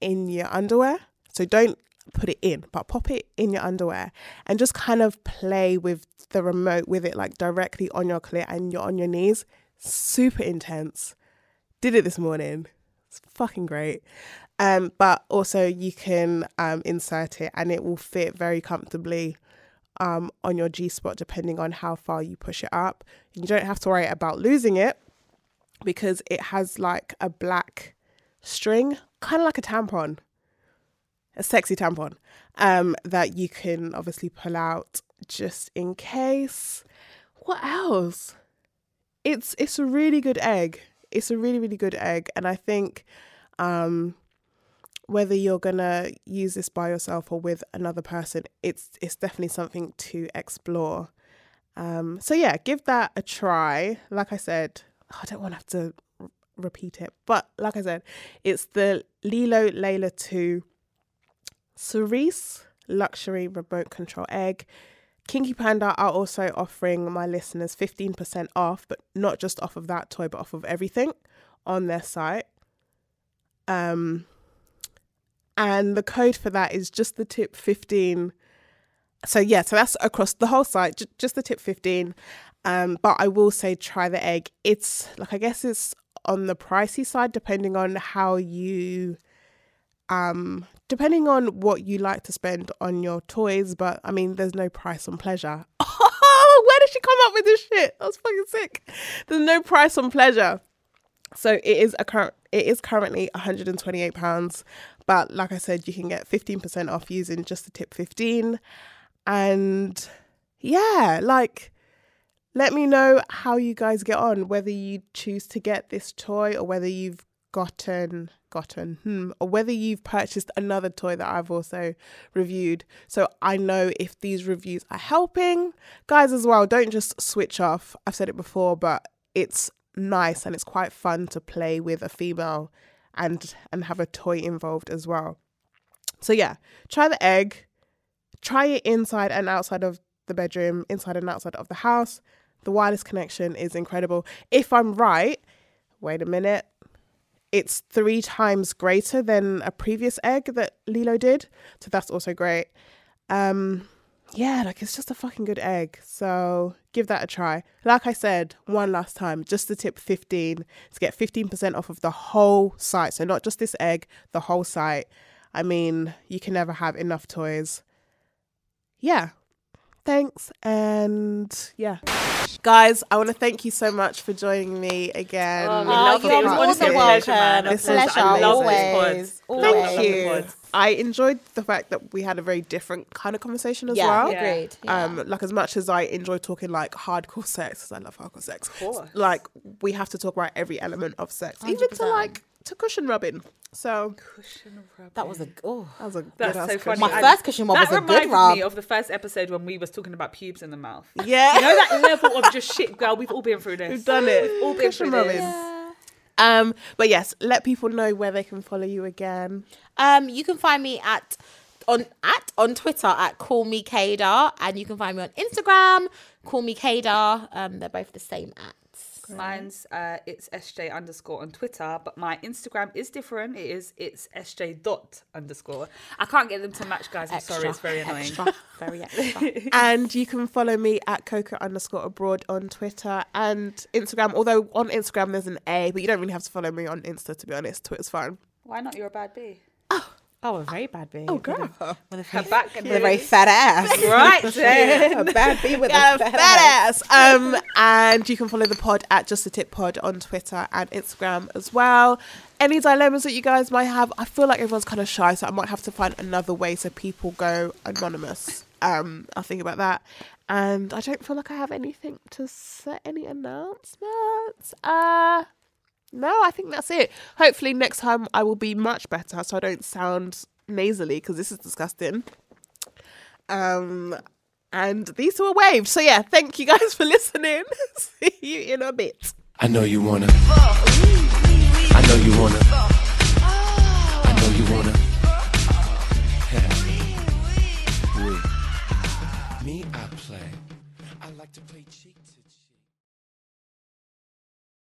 in your underwear, so don't put it in, but pop it in your underwear and just kind of play with the remote with it, like directly on your clit, and you're on your knees. Super intense. Did it this morning. It's fucking great. Um, but also you can um insert it and it will fit very comfortably um on your G-spot, depending on how far you push it up. And you don't have to worry about losing it because it has like a black string, kind of like a tampon. A sexy tampon um, that you can obviously pull out just in case. What else? It's it's a really good egg. It's a really, really good egg. And I think um, whether you're going to use this by yourself or with another person, it's it's definitely something to explore. Um, so yeah, give that a try. Like I said, oh, I don't want to have to r- repeat it. But like I said, it's the Lilo Layla two Cerise Luxury Remote Control Egg. Kinky Panda are also offering my listeners fifteen percent off, but not just off of that toy, but off of everything on their site. Um, and the code for that is just the tip fifteen. So yeah, so that's across the whole site, j- just the tip fifteen. Um, but I will say try the egg. It's like, I guess it's on the pricey side, depending on how you... Um, depending on what you like to spend on your toys, but I mean, there's no price on pleasure. Oh, where did she come up with this shit? That was fucking sick. There's no price on pleasure. So it is a current. It is currently one hundred twenty-eight pounds. But like I said, you can get fifteen percent off using just the tip fifteen. And yeah, like, let me know how you guys get on, whether you choose to get this toy or whether you've gotten, gotten, hmm, or whether you've purchased another toy that I've also reviewed. So I know if these reviews are helping. Guys as well, don't just switch off. I've said it before, but it's nice and it's quite fun to play with a female and and have a toy involved as well. So yeah, try the egg, try it inside and outside of the bedroom, inside and outside of the house. The wireless connection is incredible. If I'm right, wait a minute, it's three times greater than a previous egg that Lelo did. So that's also great. Um, yeah, like it's just a fucking good egg. So give that a try. Like I said, one last time, just the tip fifteen to get fifteen percent off of the whole site. So not just this egg, the whole site. I mean, you can never have enough toys. Yeah. Thanks. And yeah. Guys, I want to thank you so much for joining me again. Oh, we love oh, it. It was honestly a pleasure, man. This pleasure. I love always. Always. Thank always. You. Always. I enjoyed the fact that we had a very different kind of conversation as yeah, well. Yeah, agreed. Yeah. Um, like as much as I enjoy talking like hardcore sex, because I love hardcore sex, like we have to talk about every element of sex, one hundred percent. Even to like to cushion rubbing. So cushion rubbing. That was a oh, that was a that's good so ass funny. My I, first cushion rub was a good rub. Me of the first episode when we was talking about pubes in the mouth. Yeah, you know that level of just shit, girl. We've all been through this. We've done it. We've all been cushion through rubbing. This. Yeah. Um, but yes, let people know where they can follow you again. Um, you can find me at on at on Twitter at Call Me Kadar, and you can find me on Instagram Call Me Kadar. Um, they're both the same ats. Great. Mine's uh, it's S J underscore on Twitter, but my Instagram is different. It is it's S J dot underscore. I can't get them to match, guys. I'm extra, sorry, it's very annoying. Extra, very extra. And you can follow me at Coca underscore abroad on Twitter and Instagram. Although on Instagram there's an A, but you don't really have to follow me on Insta to be honest. Twitter's fine. Why not? You're a bad bee. Oh. Oh, a very bad bee. Oh, girl. With a, with a, her back with a very fat ass. Right then. A bad bee with yeah, a fat, fat ass. ass. Um, and you can follow the pod at Just the Tip Pod on Twitter and Instagram as well. Any dilemmas that you guys might have, I feel like everyone's kind of shy, so I might have to find another way so people go anonymous. Um, I'll think about that. And I don't feel like I have anything to say, any announcements. Uh... No, I think that's it. Hopefully next time I will be much better so I don't sound nasally because this is disgusting. Um, and these two are waived. So yeah, thank you guys for listening. See you in a bit. I know you wanna. I know you wanna. I know you wanna. Me, I play. I like to play cheek to